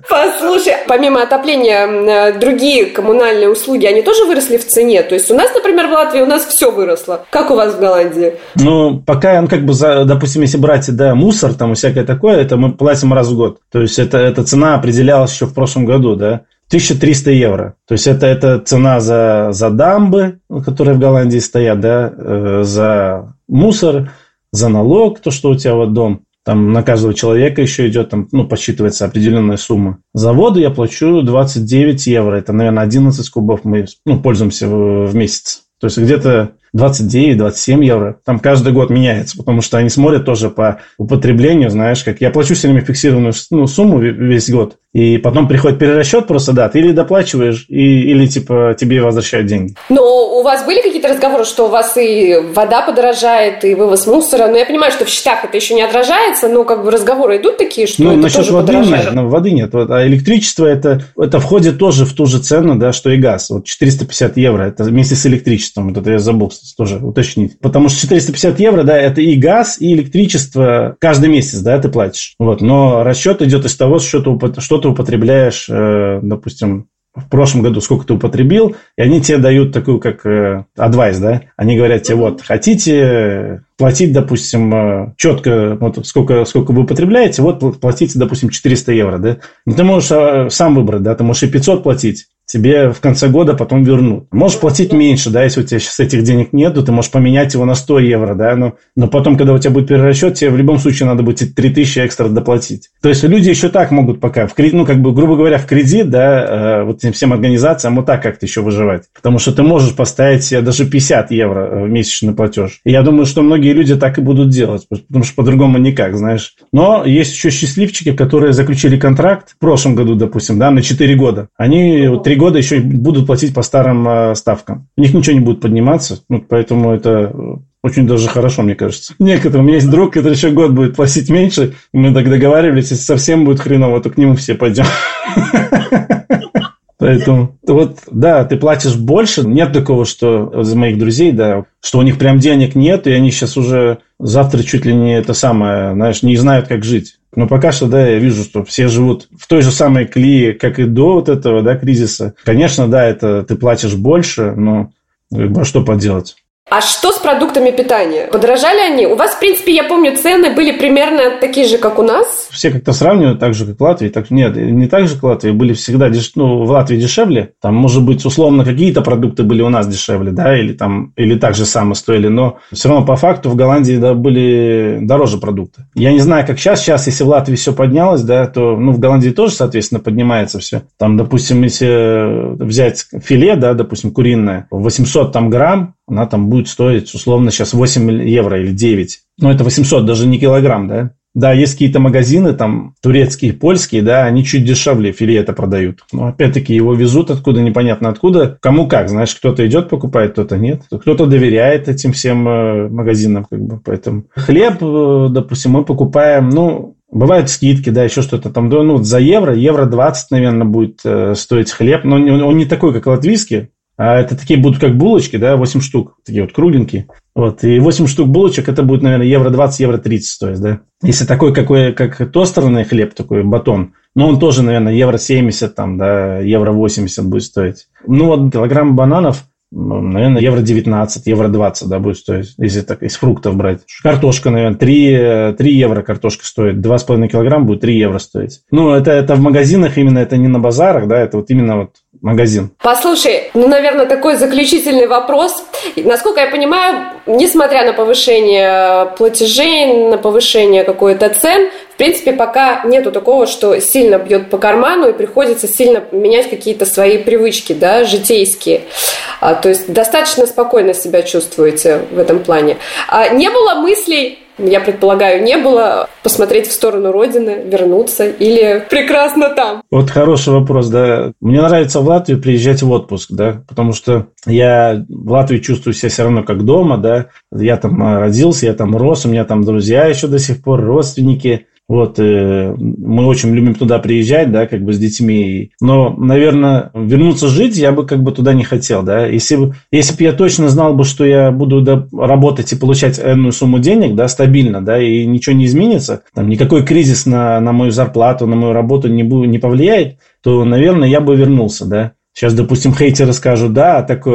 Послушай, помимо отопления, другие коммунальные услуги, они тоже выросли в цене? То есть у нас, например, в Латвии, у нас все выросло. Как у вас в Голландии? Ну, пока, ну, как бы, за, допустим, если брать, да, мусор там и всякое такое, это мы платим раз в год. То есть это, эта цена определялась еще в прошлом году, да. тысяча триста евро. То есть это, это цена за, за дамбы, которые в Голландии стоят, да, э, за мусор, за налог, то, что у тебя вот дом. Там на каждого человека еще идет, там, ну, подсчитывается определенная сумма. За воду я плачу двадцать девять евро. Это, наверное, одиннадцать кубов мы, ну, пользуемся в, в месяц. То есть где-то двадцать девять - двадцать семь евро. Там каждый год меняется, потому что они смотрят тоже по употреблению, знаешь, как я плачу все время фиксированную, ну, сумму весь год, и потом приходит перерасчет просто, да, ты или доплачиваешь, и, или типа тебе возвращают деньги. Но у вас были какие-то разговоры, что у вас и вода подорожает, и вывоз мусора? Но я понимаю, что в счетах это еще не отражается, но как бы разговоры идут такие, что, ну, это насчет тоже воды подорожает. Нет, воды нет, а электричество это, это входит тоже в ту же цену, да, что и газ. Вот четыреста пятьдесят евро, это вместе с электричеством, вот это я забыл тоже уточнить. Потому что четыреста пятьдесят евро, да, это и газ, и электричество каждый месяц, да, ты платишь. Вот. Но расчет идет из того, что ты, что ты употребляешь, э, допустим, в прошлом году, сколько ты употребил, и они тебе дают такую, как э, адвайс, да, они говорят тебе, вот, хотите платить, допустим, четко, вот сколько, сколько вы употребляете, вот платите, допустим, четыреста евро, да, но ты можешь сам выбрать, да, ты можешь и пятьсот платить, тебе в конце года потом вернут. Можешь платить меньше, да, если у тебя сейчас этих денег нет, то ты можешь поменять его на сто евро, да, но, но потом, когда у тебя будет перерасчет, тебе в любом случае надо будет три тысячи экстра доплатить. То есть люди еще так могут пока, в кредит, ну, как бы, грубо говоря, в кредит, да, вот всем организациям вот так как-то еще выживать, потому что ты можешь поставить себе даже пятьдесят евро в месячный платеж. И я думаю, что многие люди так и будут делать, потому что по-другому никак, знаешь. Но есть еще счастливчики, которые заключили контракт в прошлом году, допустим, да, на четыре года. Они вот три года еще будут платить по старым э, ставкам. У них ничего не будет подниматься, ну, поэтому это очень даже хорошо, мне кажется. Некоторые, у меня есть друг, который еще год будет платить меньше, мы так договаривались, если совсем будет хреново, то к нему все пойдем. Поэтому, вот, да, ты платишь больше, нет такого, что из моих друзей, да, что у них прям денег нет, и они сейчас уже завтра чуть ли не это самое, знаешь, не знают, как жить. Но пока что, да, я вижу, что все живут в той же самой клее, как и до вот этого, да, кризиса. Конечно, да, это ты платишь больше, но что поделать? А что с продуктами питания? Подорожали они? У вас, в принципе, я помню, цены были примерно такие же, как у нас? Все как-то сравнивают, так же, как в Латвии. Так, нет, не так же, как в Латвии. Были всегда, деш... ну, в Латвии дешевле. Там, может быть, условно, какие-то продукты были у нас дешевле, да, или там, или так же само стоили. Но все равно, по факту, в Голландии, да, были дороже продукты. Я не знаю, как сейчас. Сейчас, если в Латвии все поднялось, да, то, ну, в Голландии тоже, соответственно, поднимается все. Там, допустим, если взять филе, да, допустим, куриное, восемьсот там грамм, она там будет стоить, условно, сейчас восемь евро или девять. Ну, это восемьсот, даже не килограмм, да? Да, есть какие-то магазины, там, турецкие, польские, да, они чуть дешевле филе это продают. Но, опять-таки, его везут откуда, непонятно откуда. Кому как, знаешь, кто-то идет покупает, кто-то нет. Кто-то доверяет этим всем магазинам, как бы, поэтому. Хлеб, допустим, мы покупаем, ну... Бывают скидки, да, еще что-то там. Ну, за евро, евро двадцать, наверное, будет э, стоить хлеб. Но он, он не такой, как латвийский. А это такие будут, как булочки, да, восемь штук. Такие вот кругленькие. Вот. И восемь штук булочек, это будет, наверное, евро двадцать, евро тридцать стоит, да. Если такой, какой, как тостерный хлеб, такой батон, но он тоже, наверное, евро семьдесят, там, да, евро восемьдесят будет стоить. Ну, вот килограмм бананов... Наверное, евро девятнадцать, евро двадцать, да, будет стоить, если так из фруктов брать. Картошка, наверное, три, три евро картошка стоит, два с половиной килограмма будет три евро стоить. Ну, это, это в магазинах именно, это не на базарах, да, это вот именно вот магазин. Послушай, ну, наверное, такой заключительный вопрос. Насколько я понимаю, несмотря на повышение платежей, на повышение какой-то цен, в принципе, пока нету такого, что сильно бьет по карману и приходится сильно менять какие-то свои привычки, да, житейские. А, то есть достаточно спокойно себя чувствуете в этом плане. А не было мыслей, я предполагаю, не было посмотреть в сторону родины, вернуться или прекрасно там? Вот хороший вопрос, да. Мне нравится в Латвию приезжать в отпуск, да, потому что я в Латвии чувствую себя все равно как дома, да. Я там родился, я там рос, у меня там друзья еще до сих пор, родственники. Вот, э, мы очень любим туда приезжать, да, как бы с детьми. Но, наверное, вернуться жить я бы как бы туда не хотел, да. Если бы, если бы я точно знал бы, что я буду, да, работать и получать энную сумму денег, да, стабильно, да, и ничего не изменится, там, никакой кризис на, на мою зарплату, на мою работу не, не повлияет, то, наверное, я бы вернулся, да. Сейчас, допустим, хейтеры скажут, да, так и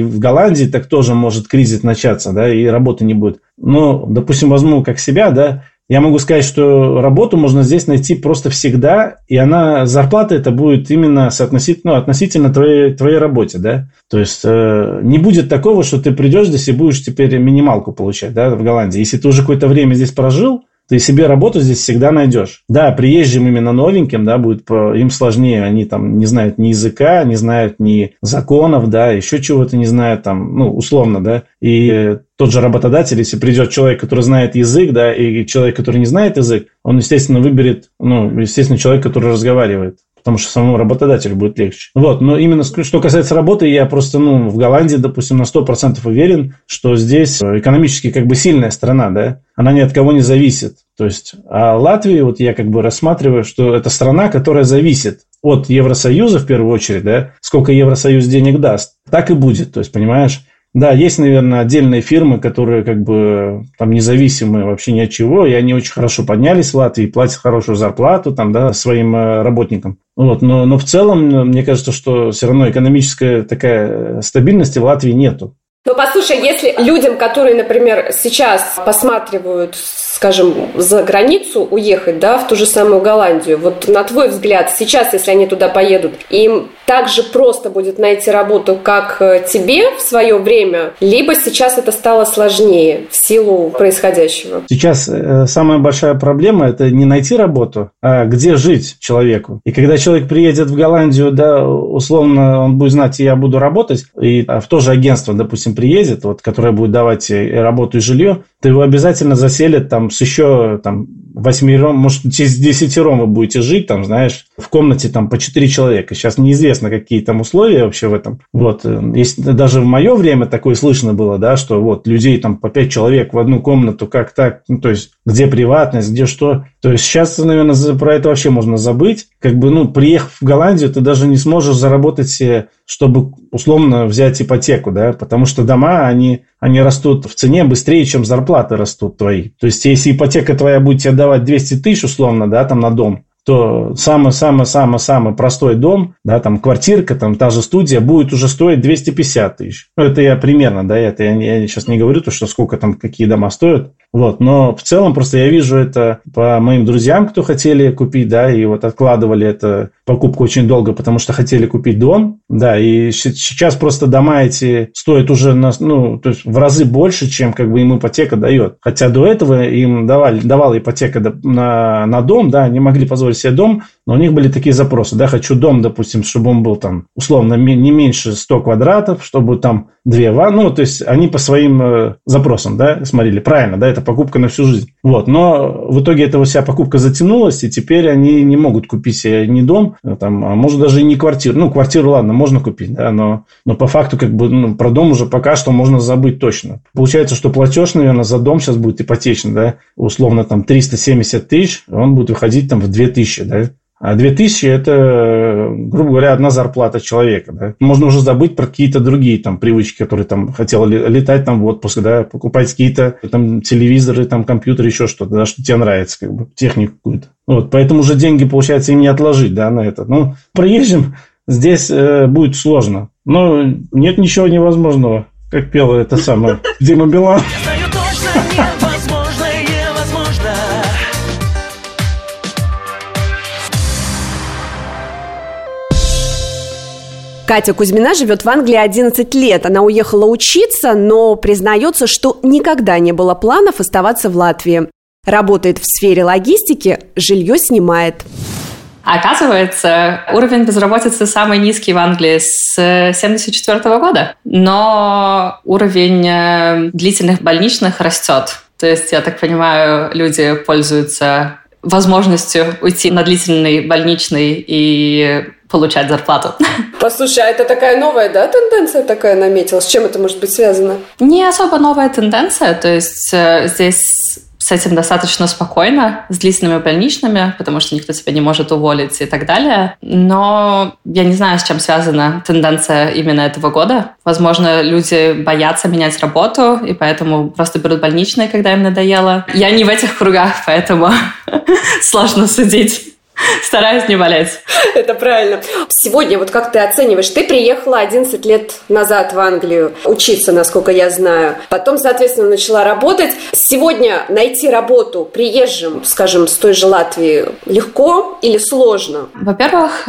в Голландии так тоже может кризис начаться, да, и работы не будет. Но, допустим, возьму как себя, да, я могу сказать, что работу можно здесь найти просто всегда, и она, зарплата это будет именно соотносительно, ну, относительно твоей, твоей работе, да. То есть, э, не будет такого, что ты придешь здесь и будешь теперь минималку получать, да, в Голландии. Если ты уже какое-то время здесь прожил, ты себе работу здесь всегда найдешь. Да, приезжим именно новеньким, да, будет по, им сложнее, они там не знают ни языка, не знают ни законов, да, еще чего-то не знают, там, ну, условно, да, и тот же работодатель, если придет человек, который знает язык, да, и человек, который не знает язык, он, естественно, выберет, ну, естественно, человек, который разговаривает, потому что самому работодателю будет легче. Вот, но именно что касается работы, я просто, ну, в Голландии, допустим, на сто процентов уверен, что здесь экономически как бы сильная страна, да, она ни от кого не зависит. То есть, а Латвия, вот я как бы рассматриваю, что это страна, которая зависит от Евросоюза в первую очередь, да, сколько Евросоюз денег даст, так и будет, то есть, понимаешь? Да, есть, наверное, отдельные фирмы, которые как бы там независимые вообще ни от чего, и они очень хорошо поднялись в Латвии, платят хорошую зарплату там, да, своим работникам. Вот, но, но в целом, мне кажется, что все равно экономическая такая стабильности в Латвии нету. Но послушай, если людям, которые, например, сейчас посматривают, скажем, за границу уехать, да, в ту же самую Голландию, вот на твой взгляд, сейчас, если они туда поедут, им так же просто будет найти работу, как тебе в свое время, либо сейчас это стало сложнее в силу происходящего? Сейчас э, самая большая проблема – это не найти работу, а где жить человеку. И когда человек приедет в Голландию, да, условно, он будет знать, я буду работать, и в то же агентство, допустим, приедет, вот, которая будет давать работу и жилье, то его обязательно заселят там с еще там восьмером, может, с десятером вы будете жить, там, знаешь, в комнате там по четыре человека. Сейчас неизвестно, какие там условия вообще в этом. Вот. Если, даже в мое время такое слышно было, да, что вот людей там по пять человек в одну комнату, как так, ну, то есть, где приватность, где что. То есть, сейчас, наверное, про это вообще можно забыть. Как бы, ну, приехав в Голландию, ты даже не сможешь заработать себе, чтобы, условно, взять ипотеку, да, потому что дома, они, они растут в цене быстрее, чем зарплаты растут твои. То есть, если ипотека твоя будет тебе давать двести тысяч, условно, да, там на дом, то самый-самый-самый-самый простой дом, да, там квартирка, там та же студия будет уже стоить двести пятьдесят тысяч. Ну, это я примерно, да, это я, я сейчас не говорю, то, что сколько там, какие дома стоят. Вот, но в целом просто я вижу это по моим друзьям, кто хотели купить, да, и вот откладывали эту покупку очень долго, потому что хотели купить дом, да, и сейчас просто дома эти стоят уже, на, ну, то есть в разы больше, чем как бы им ипотека дает. Хотя до этого им давали, давала ипотека на, на дом, да, они могли позволить себе дом, но у них были такие запросы, да, хочу дом, допустим, чтобы он был там условно не меньше ста квадратов, чтобы там две ванны, ну, то есть они по своим запросам, да, смотрели, правильно, да, это покупка на всю жизнь. Вот. Но в итоге эта вся покупка затянулась, и теперь они не могут купить себе ни дом, там, а может даже и не квартиру. Ну, квартиру, ладно, можно купить, да, но, но по факту как бы, ну, про дом уже пока что можно забыть точно. Получается, что платеж, наверное, за дом сейчас будет ипотечный, да, условно там триста семьдесят тысяч, он будет выходить там в две тысячи, да. А две тысячи – это, грубо говоря, одна зарплата человека. Да? Можно уже забыть про какие-то другие там, привычки, которые там, хотел летать там, в отпуск, да? Покупать какие-то там, телевизоры, там, компьютеры, еще что-то, да? Что тебе нравится, как бы, технику какую-то. Вот, поэтому уже деньги, получается, им не отложить, да, на это. Ну, проезжим здесь э, будет сложно. Но нет ничего невозможного, как пела это самое Дима Билан. Катя Кузьмина живет в Англии одиннадцать лет. Она уехала учиться, но признается, что никогда не было планов оставаться в Латвии. Работает в сфере логистики, жилье снимает. Оказывается, уровень безработицы самый низкий в Англии с семьдесят четвёртого года. Но уровень длительных больничных растет. То есть, я так понимаю, люди пользуются возможностью уйти на длительный больничный и получать зарплату. Послушай, а это такая новая, да, тенденция такая наметилась? С чем это может быть связано? Не особо новая тенденция, то есть э, здесь с этим достаточно спокойно, с длительными больничными, потому что никто тебя не может уволить и так далее. Но я не знаю, с чем связана тенденция именно этого года. Возможно, люди боятся менять работу, и поэтому просто берут больничные, когда им надоело. Я не в этих кругах, поэтому сложно судить. Стараюсь не болеть. Это правильно. Сегодня, вот как ты оцениваешь, ты приехала одиннадцать лет назад в Англию учиться, насколько я знаю. Потом, соответственно, начала работать. Сегодня найти работу приезжим, скажем, с той же Латвии, легко или сложно? Во-первых,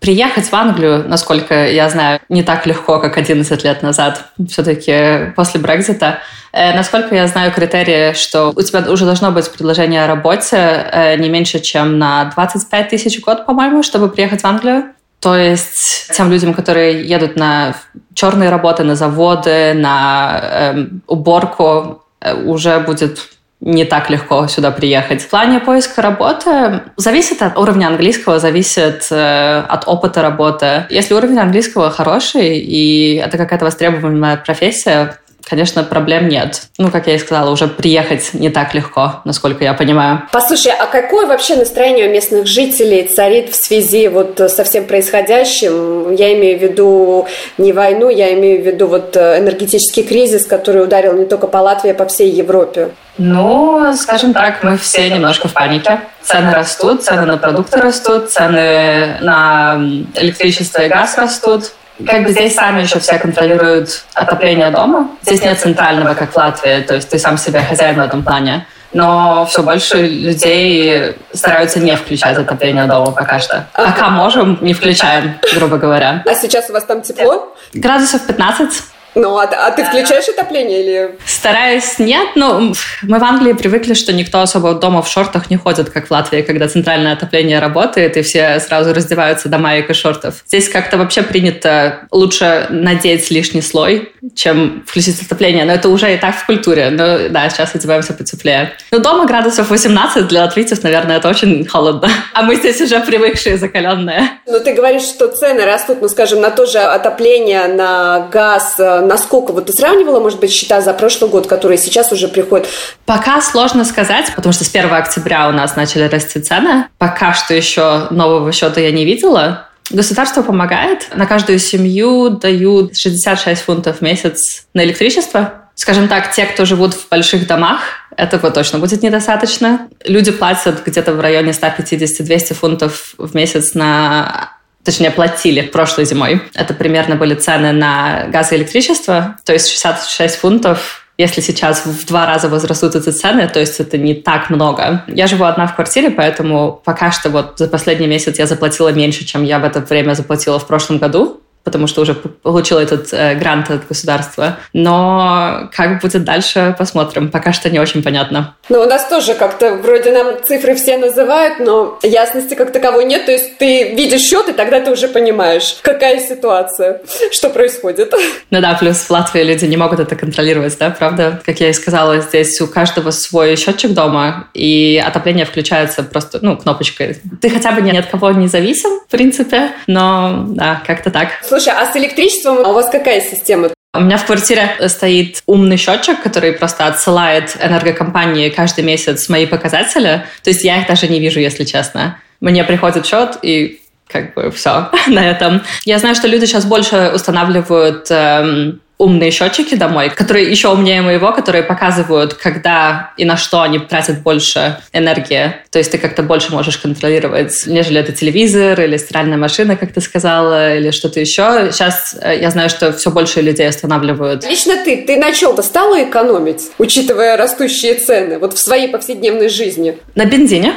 приехать в Англию, насколько я знаю, не так легко, как одиннадцать лет назад. Все-таки после Брексита. Насколько я знаю критерии, что у тебя уже должно быть предложение о работе не меньше, чем на двадцать пять тысяч в год, по-моему, чтобы приехать в Англию. То есть тем людям, которые едут на черные работы, на заводы, на э, уборку, уже будет не так легко сюда приехать. В плане поиска работы зависит от уровня английского, зависит э, от опыта работы. Если уровень английского хороший, и это какая-то востребованная профессия, конечно, проблем нет. Ну, как я и сказала, уже приехать не так легко, насколько я понимаю. Послушай, а какое вообще настроение у местных жителей царит в связи вот со всем происходящим? Я имею в виду не войну, я имею в виду вот энергетический кризис, который ударил не только по Латвии, а по всей Европе. Ну, скажем так, мы все немножко в панике. Цены растут, цены на продукты растут, цены на электричество и газ растут. Как бы здесь сами еще все контролируют отопление дома. Здесь нет центрального, как в Латвии, то есть ты сам себе хозяин в этом плане. Но все больше людей стараются не включать отопление дома пока что. Пока можем, не включаем, грубо говоря. А сейчас у вас там тепло? Градусов пятнадцать. Ну, а, а ты включаешь отопление или... Стараюсь, нет. Ну, мы в Англии привыкли, что никто особо дома в шортах не ходит, как в Латвии, когда центральное отопление работает, и все сразу раздеваются до маек и шортов. Здесь как-то вообще принято лучше надеть лишний слой, чем включить отопление. Но это уже и так в культуре. Ну, да, сейчас одеваемся потеплее. Но дома градусов восемнадцать для латвийцев, наверное, это очень холодно. А мы здесь уже привыкшие, закаленные. Ну, ты говоришь, что цены растут, ну, скажем, на то же отопление, на газ... Насколько? Вот ты сравнивала, может быть, счета за прошлый год, которые сейчас уже приходят? Пока сложно сказать, потому что с первого октября у нас начали расти цены. Пока что еще нового счета я не видела. Государство помогает. На каждую семью дают шестьдесят шесть фунтов в месяц на электричество. Скажем так, те, кто живут в больших домах, этого точно будет недостаточно. Люди платят где-то в районе сто пятьдесят - двести фунтов в месяц на... Точнее, платили прошлой зимой. Это примерно были цены на газ и электричество. То есть шестьдесят шесть фунтов... Если сейчас в два раза возрастут эти цены, то есть это не так много. Я живу одна в квартире, поэтому пока что вот за последний месяц я заплатила меньше, чем я в это время заплатила в прошлом году, потому что уже получила этот э, грант от государства. Но как будет дальше, посмотрим. Пока что не очень понятно. Ну, у нас тоже как-то вроде нам цифры все называют, но ясности как таковой нет. То есть ты видишь счет, и тогда ты уже понимаешь, какая ситуация, что происходит. Ну да, плюс в Латвии люди не могут это контролировать, да, правда? Как я и сказала, здесь у каждого свой счетчик дома, и отопление включается просто, ну, кнопочкой. Ты хотя бы ни от кого не зависим, в принципе, но, да, как-то так. Слушай, а с электричеством у вас какая система? У меня в квартире стоит умный счетчик, который просто отсылает энергокомпании каждый месяц мои показатели. То есть я их даже не вижу, если честно. Мне приходит счет, и как бы все на этом. Я знаю, что люди сейчас больше устанавливают эм, умные счетчики домой, которые еще умнее моего, которые показывают, когда и на что они тратят больше энергии. То есть ты как-то больше можешь контролировать, нежели это телевизор или стиральная машина, как ты сказала, или что-то еще. Сейчас я знаю, что все больше людей устанавливают. Лично ты, ты на чем-то стала экономить, учитывая растущие цены вот в своей повседневной жизни? На бензине.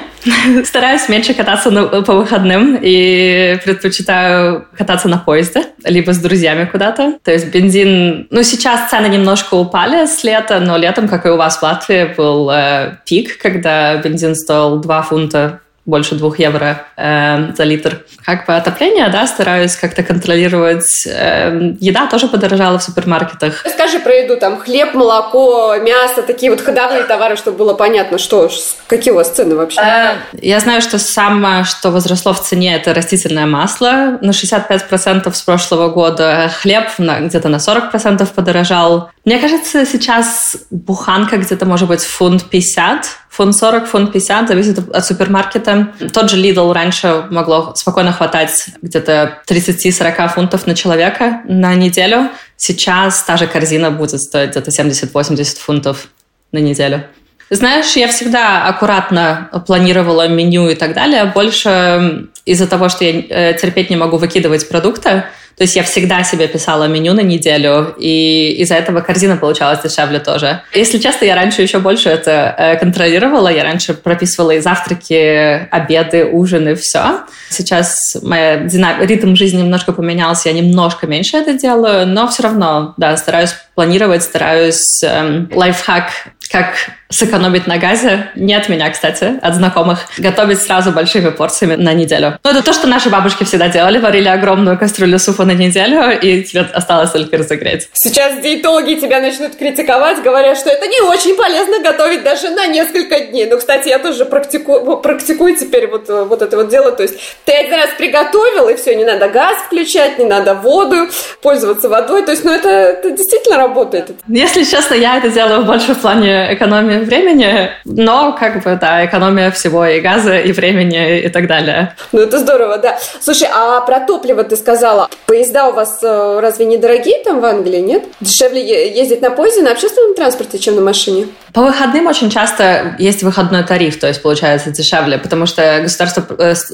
Стараюсь меньше кататься по выходным и предпочитаю кататься на поезде, либо с друзьями куда-то. То есть бензин... Ну, сейчас цены немножко упали с лета, но летом, как и у вас в Латвии, был э, пик, когда бензин стоил два фунта, больше двух евро э, за литр. Как бы отопление, да, стараюсь как-то контролировать. Э, еда тоже подорожала в супермаркетах. Скажи про еду, там, хлеб, молоко, мясо, такие вот ходовые товары, чтобы было понятно, что, какие у вас цены вообще. Э, я знаю, что самое, что возросло в цене, это растительное масло. На шестьдесят пять процентов с прошлого года, хлеб на, где-то на сорок процентов подорожал. Мне кажется, сейчас буханка где-то, может быть, фунт пятьдесят, фунт сорок, фунт пятьдесят, зависит от супермаркета. Тот же Lidl раньше могло спокойно хватать где-то тридцать-сорок фунтов на человека на неделю. Сейчас та же корзина будет стоить где-то семьдесят-восемьдесят фунтов на неделю. Знаешь, я всегда аккуратно планировала меню и так далее. Больше из-за того, что я терпеть не могу выкидывать продукты. То есть я всегда себе писала меню на неделю, и из-за этого корзина получалась дешевле тоже. Если честно, я раньше еще больше это контролировала. Я раньше прописывала и завтраки, обеды, ужины, все. Сейчас мой динам... ритм жизни немножко поменялся, я немножко меньше это делаю, но все равно, да, стараюсь планировать, стараюсь эм, лайфхак, как сэкономить на газе. Не от меня, кстати, от знакомых. Готовить сразу большими порциями на неделю. Ну, это то, что наши бабушки всегда делали. Варили огромную кастрюлю супа на неделю, и тебе осталось только разогреть. Сейчас диетологи тебя начнут критиковать, говоря, что это не очень полезно готовить даже на несколько дней. Ну, кстати, я тоже практику, практикую теперь вот, вот это вот дело. То есть ты один раз приготовил, и все, не надо газ включать, не надо воду, пользоваться водой. То есть, ну, это, это действительно работает. Если честно, я это делаю больше в плане экономии времени, но, как бы, да, экономия всего и газа, и времени, и так далее. Ну, это здорово, да. Слушай, а про топливо ты сказала. Поезда у вас разве не дорогие там в Англии, нет? Дешевле ездить на поезде, на общественном транспорте, чем на машине? По выходным очень часто есть выходной тариф, то есть получается дешевле, потому что государство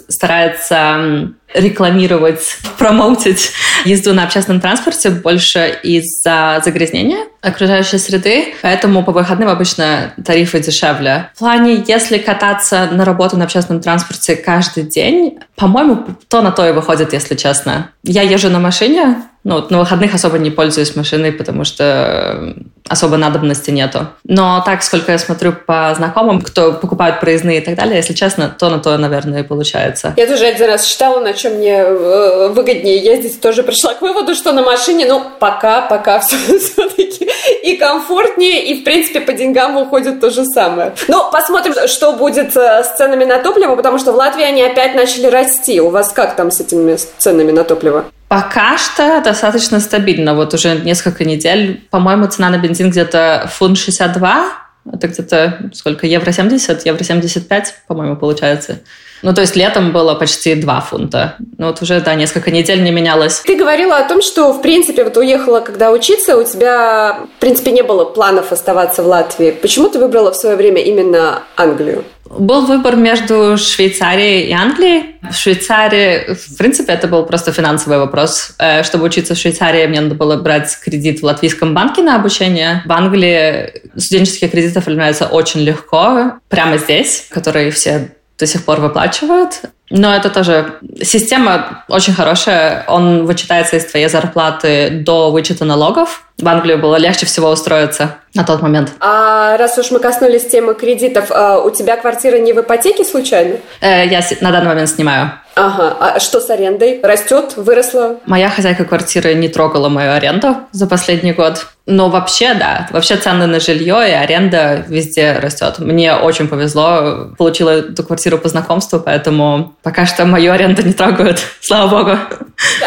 старается рекламировать, промоутить езду на общественном транспорте больше из-за загрязнения окружающей среды, поэтому по выходным обычно тарифы дешевле. В плане, если кататься на работу на общественном транспорте каждый день, по-моему, то на то и выходит, если честно. Я езжу на машине, ну, вот на выходных особо не пользуюсь машиной, потому что особо надобности нету. Но так, сколько я смотрю по знакомым, кто покупают проездные и так далее, если честно, то на то, наверное, и получается. Я тоже один раз считала, на чем мне выгоднее ездить, тоже пришла к выводу, что на машине, ну, пока, пока все-таки и комфортнее, и, в принципе, по деньгам уходит то же самое. Но посмотрим, что будет с ценами на топливо, потому что в Латвии они опять начали расти. У вас как там с этими ценами на топливо? Пока что достаточно стабильно. Вот уже несколько недель. По-моему, цена на бензин где-то фунт шестьдесят два. Это где-то сколько? евро семьдесят, евро семьдесят пять, по-моему, получается. Ну, то есть летом было почти два фунта. Ну, вот уже, да, несколько недель не менялось. Ты говорила о том, что, в принципе, вот уехала, когда учиться, у тебя, в принципе, не было планов оставаться в Латвии. Почему ты выбрала в свое время именно Англию? Был выбор между Швейцарией и Англией. В Швейцарии, в принципе, это был просто финансовый вопрос. Чтобы учиться в Швейцарии, мне надо было брать кредит в латвийском банке на обучение. В Англии студенческие кредиты оформляются очень легко, прямо здесь, которые все до сих пор выплачивают. Но это тоже система очень хорошая. Он вычитается из твоей зарплаты до вычета налогов. В Англию было легче всего устроиться на тот момент. А раз уж мы коснулись темы кредитов, у тебя квартира не в ипотеке случайно? Я на данный момент снимаю. Ага. А что с арендой? Растет? Выросла? Моя хозяйка квартиры не трогала мою аренду за последний год. Но вообще, да. Вообще цены на жилье и аренда везде растет. Мне очень повезло. Получила эту квартиру по знакомству, поэтому пока что мою аренду не трогают. Слава богу.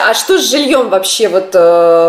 А что с жильем вообще вот э,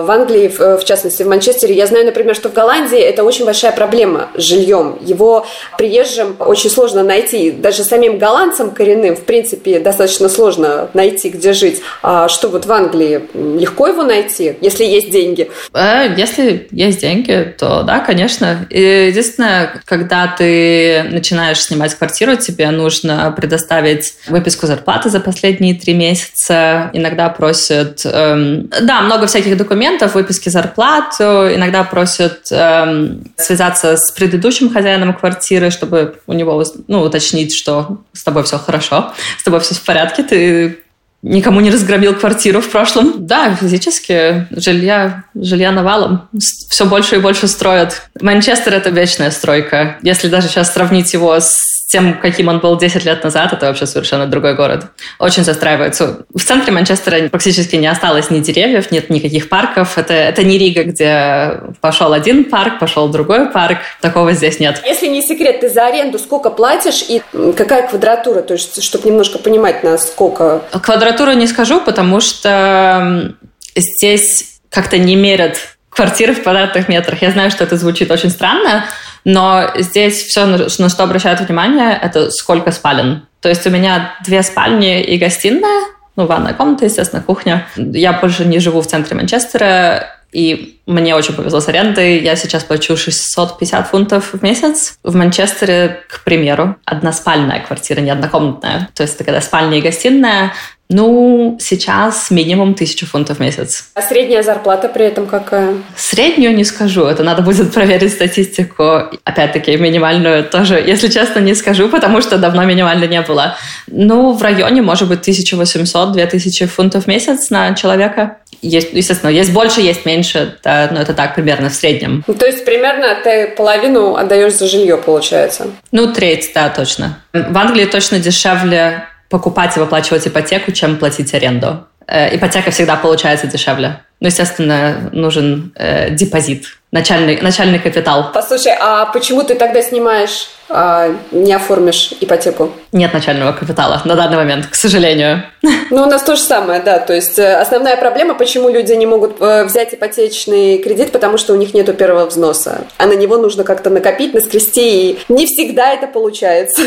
в Англии, в, в частности, в Манчестере? Я знаю, например, что в Голландии это очень большая проблема с жильем. Его приезжим очень сложно найти. Даже самим голландцам коренным, в принципе, достаточно сложно найти, где жить. А что вот в Англии? Легко его найти, если есть деньги? Э, если есть деньги, то да, конечно. И единственное, когда ты начинаешь снимать квартиру, тебе нужно предоставить выписку зарплаты за последние три месяца. Иногда просят... Эм, да, много всяких документов, выписки зарплат. Иногда просят эм, связаться с предыдущим хозяином квартиры, чтобы у него, ну, уточнить, что с тобой все хорошо, с тобой все в порядке, ты никому не разгромил квартиру в прошлом. Да, физически жилья, жилья навалом. Все больше и больше строят. Манчестер — это вечная стройка. Если даже сейчас сравнить его с тем, каким он был десять лет назад, это вообще совершенно другой город. Очень застраивается. В центре Манчестера практически не осталось ни деревьев, нет никаких парков. Это, это не Рига, где пошел один парк, пошел другой парк. Такого здесь нет. Если не секрет, ты за аренду сколько платишь и какая квадратура? То есть, чтобы немножко понимать, насколько... Квадратуру не скажу, потому что здесь как-то не мерят квартиры в квадратных метрах. Я знаю, что это звучит очень странно, но здесь все, на что обращают внимание, это сколько спален. То есть у меня две спальни и гостиная, ну, ванная комната, естественно, кухня. Я больше не живу в центре Манчестера, и мне очень повезло с арендой. Я сейчас плачу шестьсот пятьдесят фунтов в месяц. В Манчестере, к примеру, односпальная квартира, не однокомнатная. То есть это когда спальня и гостиная. Ну, сейчас минимум тысячу фунтов в месяц. А средняя зарплата при этом какая? Среднюю не скажу, это надо будет проверить статистику. Опять-таки, минимальную тоже, если честно, не скажу, потому что давно минимально не было. Ну, в районе, может быть, тысяча восемьсот - две тысячи фунтов в месяц на человека. Есть, естественно, есть больше, есть меньше, да, но это так примерно в среднем. То есть примерно ты половину отдаешь за жилье, получается? Ну, треть, да, точно. В Англии точно дешевле покупать и выплачивать ипотеку, чем платить аренду. Э, ипотека всегда получается дешевле. Ну, естественно, нужен э, депозит, начальный, начальный капитал. Послушай, а почему ты тогда снимаешь, а не оформишь ипотеку? Нет начального капитала на данный момент, к сожалению. Ну, у нас то же самое, да. То есть основная проблема, почему люди не могут взять ипотечный кредит, потому что у них нету первого взноса. А на него нужно как-то накопить, наскрести, и не всегда это получается.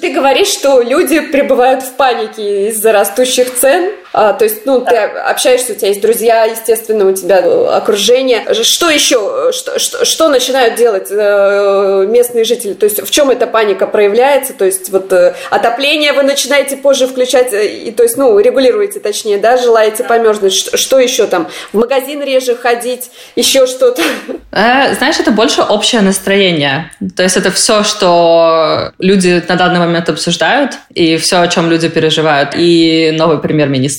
Ты говоришь, что люди пребывают в панике из-за растущих цен. А, то есть, ну, да, ты общаешься, у тебя есть друзья, естественно, у тебя окружение. Что еще? Что, что, что начинают делать э, местные жители? То есть, в чем эта паника проявляется? То есть, вот э, отопление вы начинаете позже включать, и, то есть, ну, регулируете, точнее, да, желаете померзнуть. Что, что еще там? В магазин реже ходить? Еще что-то? Э, знаешь, это больше общее настроение. То есть, это все, что люди на данный момент обсуждают, и все, о чем люди переживают, и новый премьер-министр.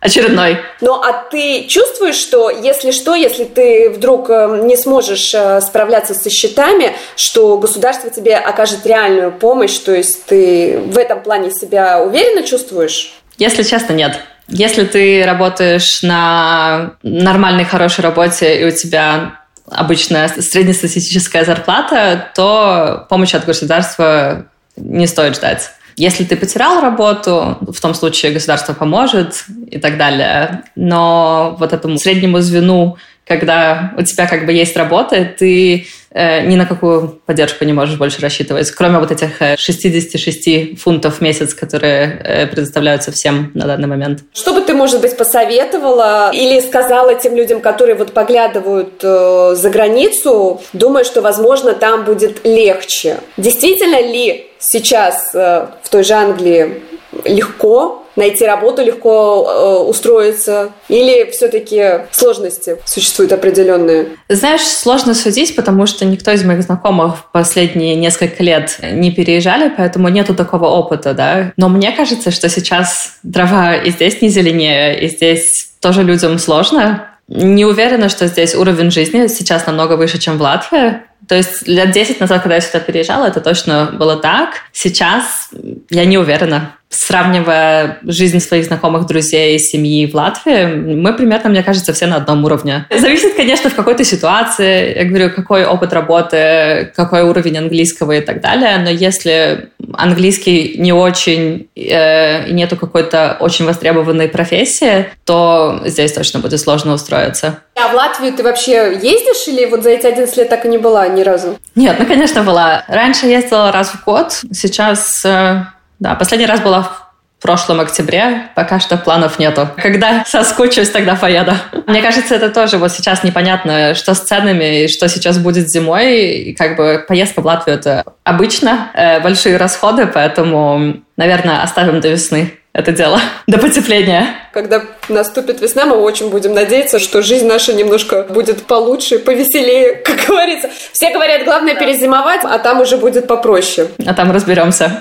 Очередной. Ну, а ты чувствуешь, что, если что, если ты вдруг не сможешь справляться со счетами, что государство тебе окажет реальную помощь, то есть ты в этом плане себя уверенно чувствуешь? Если честно, нет. Если ты работаешь на нормальной, хорошей работе, и у тебя обычная среднестатистическая зарплата, то помощь от государства не стоит ждать. Если ты потерял работу, в том случае государство поможет и так далее. Но вот этому среднему звену, когда у тебя как бы есть работа, ты э, ни на какую поддержку не можешь больше рассчитывать, кроме вот этих шестьдесят шесть фунтов в месяц, которые э, предоставляются всем на данный момент. Что бы ты, может быть, посоветовала или сказала тем людям, которые вот поглядывают э, за границу, думая, что, возможно, там будет легче? Действительно ли сейчас э, в той же Англии легко найти работу, легко э, устроиться? Или все-таки сложности существуют определенные? Знаешь, сложно судить, потому что никто из моих знакомых в последние несколько лет не переезжали, поэтому нету такого опыта, да. Но мне кажется, что сейчас дрова и здесь не зеленее, и здесь тоже людям сложно. Не уверена, что здесь уровень жизни сейчас намного выше, чем в Латвии. То есть лет десять назад, когда я сюда переезжала, это точно было так. Сейчас я не уверена. Сравнивая жизнь своих знакомых, друзей, семьи в Латвии, мы примерно, мне кажется, все на одном уровне. Зависит, конечно, в какой-то ситуации. Я говорю, какой опыт работы, какой уровень английского и так далее. Но если английский не очень, э, нету какой-то очень востребованной профессии, то здесь точно будет сложно устроиться. А в Латвию ты вообще ездишь или вот за эти одиннадцать лет так и не была ни разу? Нет, ну, конечно, была. Раньше ездила раз в год, сейчас... Э, Да, последний раз была в прошлом октябре, пока что планов нету. Когда соскучусь, тогда поеду. Мне кажется, это тоже вот сейчас непонятно, что с ценами и что сейчас будет зимой. И как бы поездка в Латвию – это обычно э, большие расходы, поэтому, наверное, оставим до весны это дело, до потепления. Когда наступит весна, мы очень будем надеяться, что жизнь наша немножко будет получше, повеселее, как говорится. Все говорят, главное перезимовать, а там уже будет попроще. А там разберемся.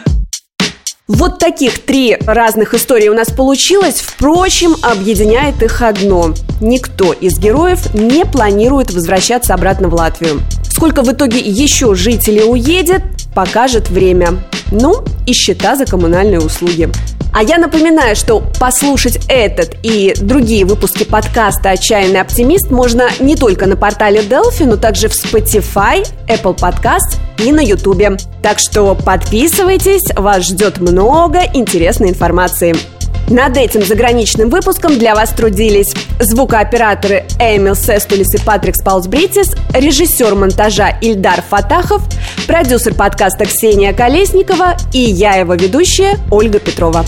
Вот таких три разных истории у нас получилось. Впрочем, объединяет их одно. Никто из героев не планирует возвращаться обратно в Латвию. Сколько в итоге еще жителей уедет, покажет время. Ну и счета за коммунальные услуги. А я напоминаю, что послушать этот и другие выпуски подкаста «Отчаянный оптимист» можно не только на портале Delphi, но также в Spotify, Apple Podcasts и на YouTube. Так что подписывайтесь, вас ждет много интересной информации. Над этим заграничным выпуском для вас трудились звукооператоры Эмил Сестулис и Патрик Спаусбритис, режиссер монтажа Ильдар Фатахов, продюсер подкаста Ксения Колесникова и я, его ведущая, Ольга Петрова.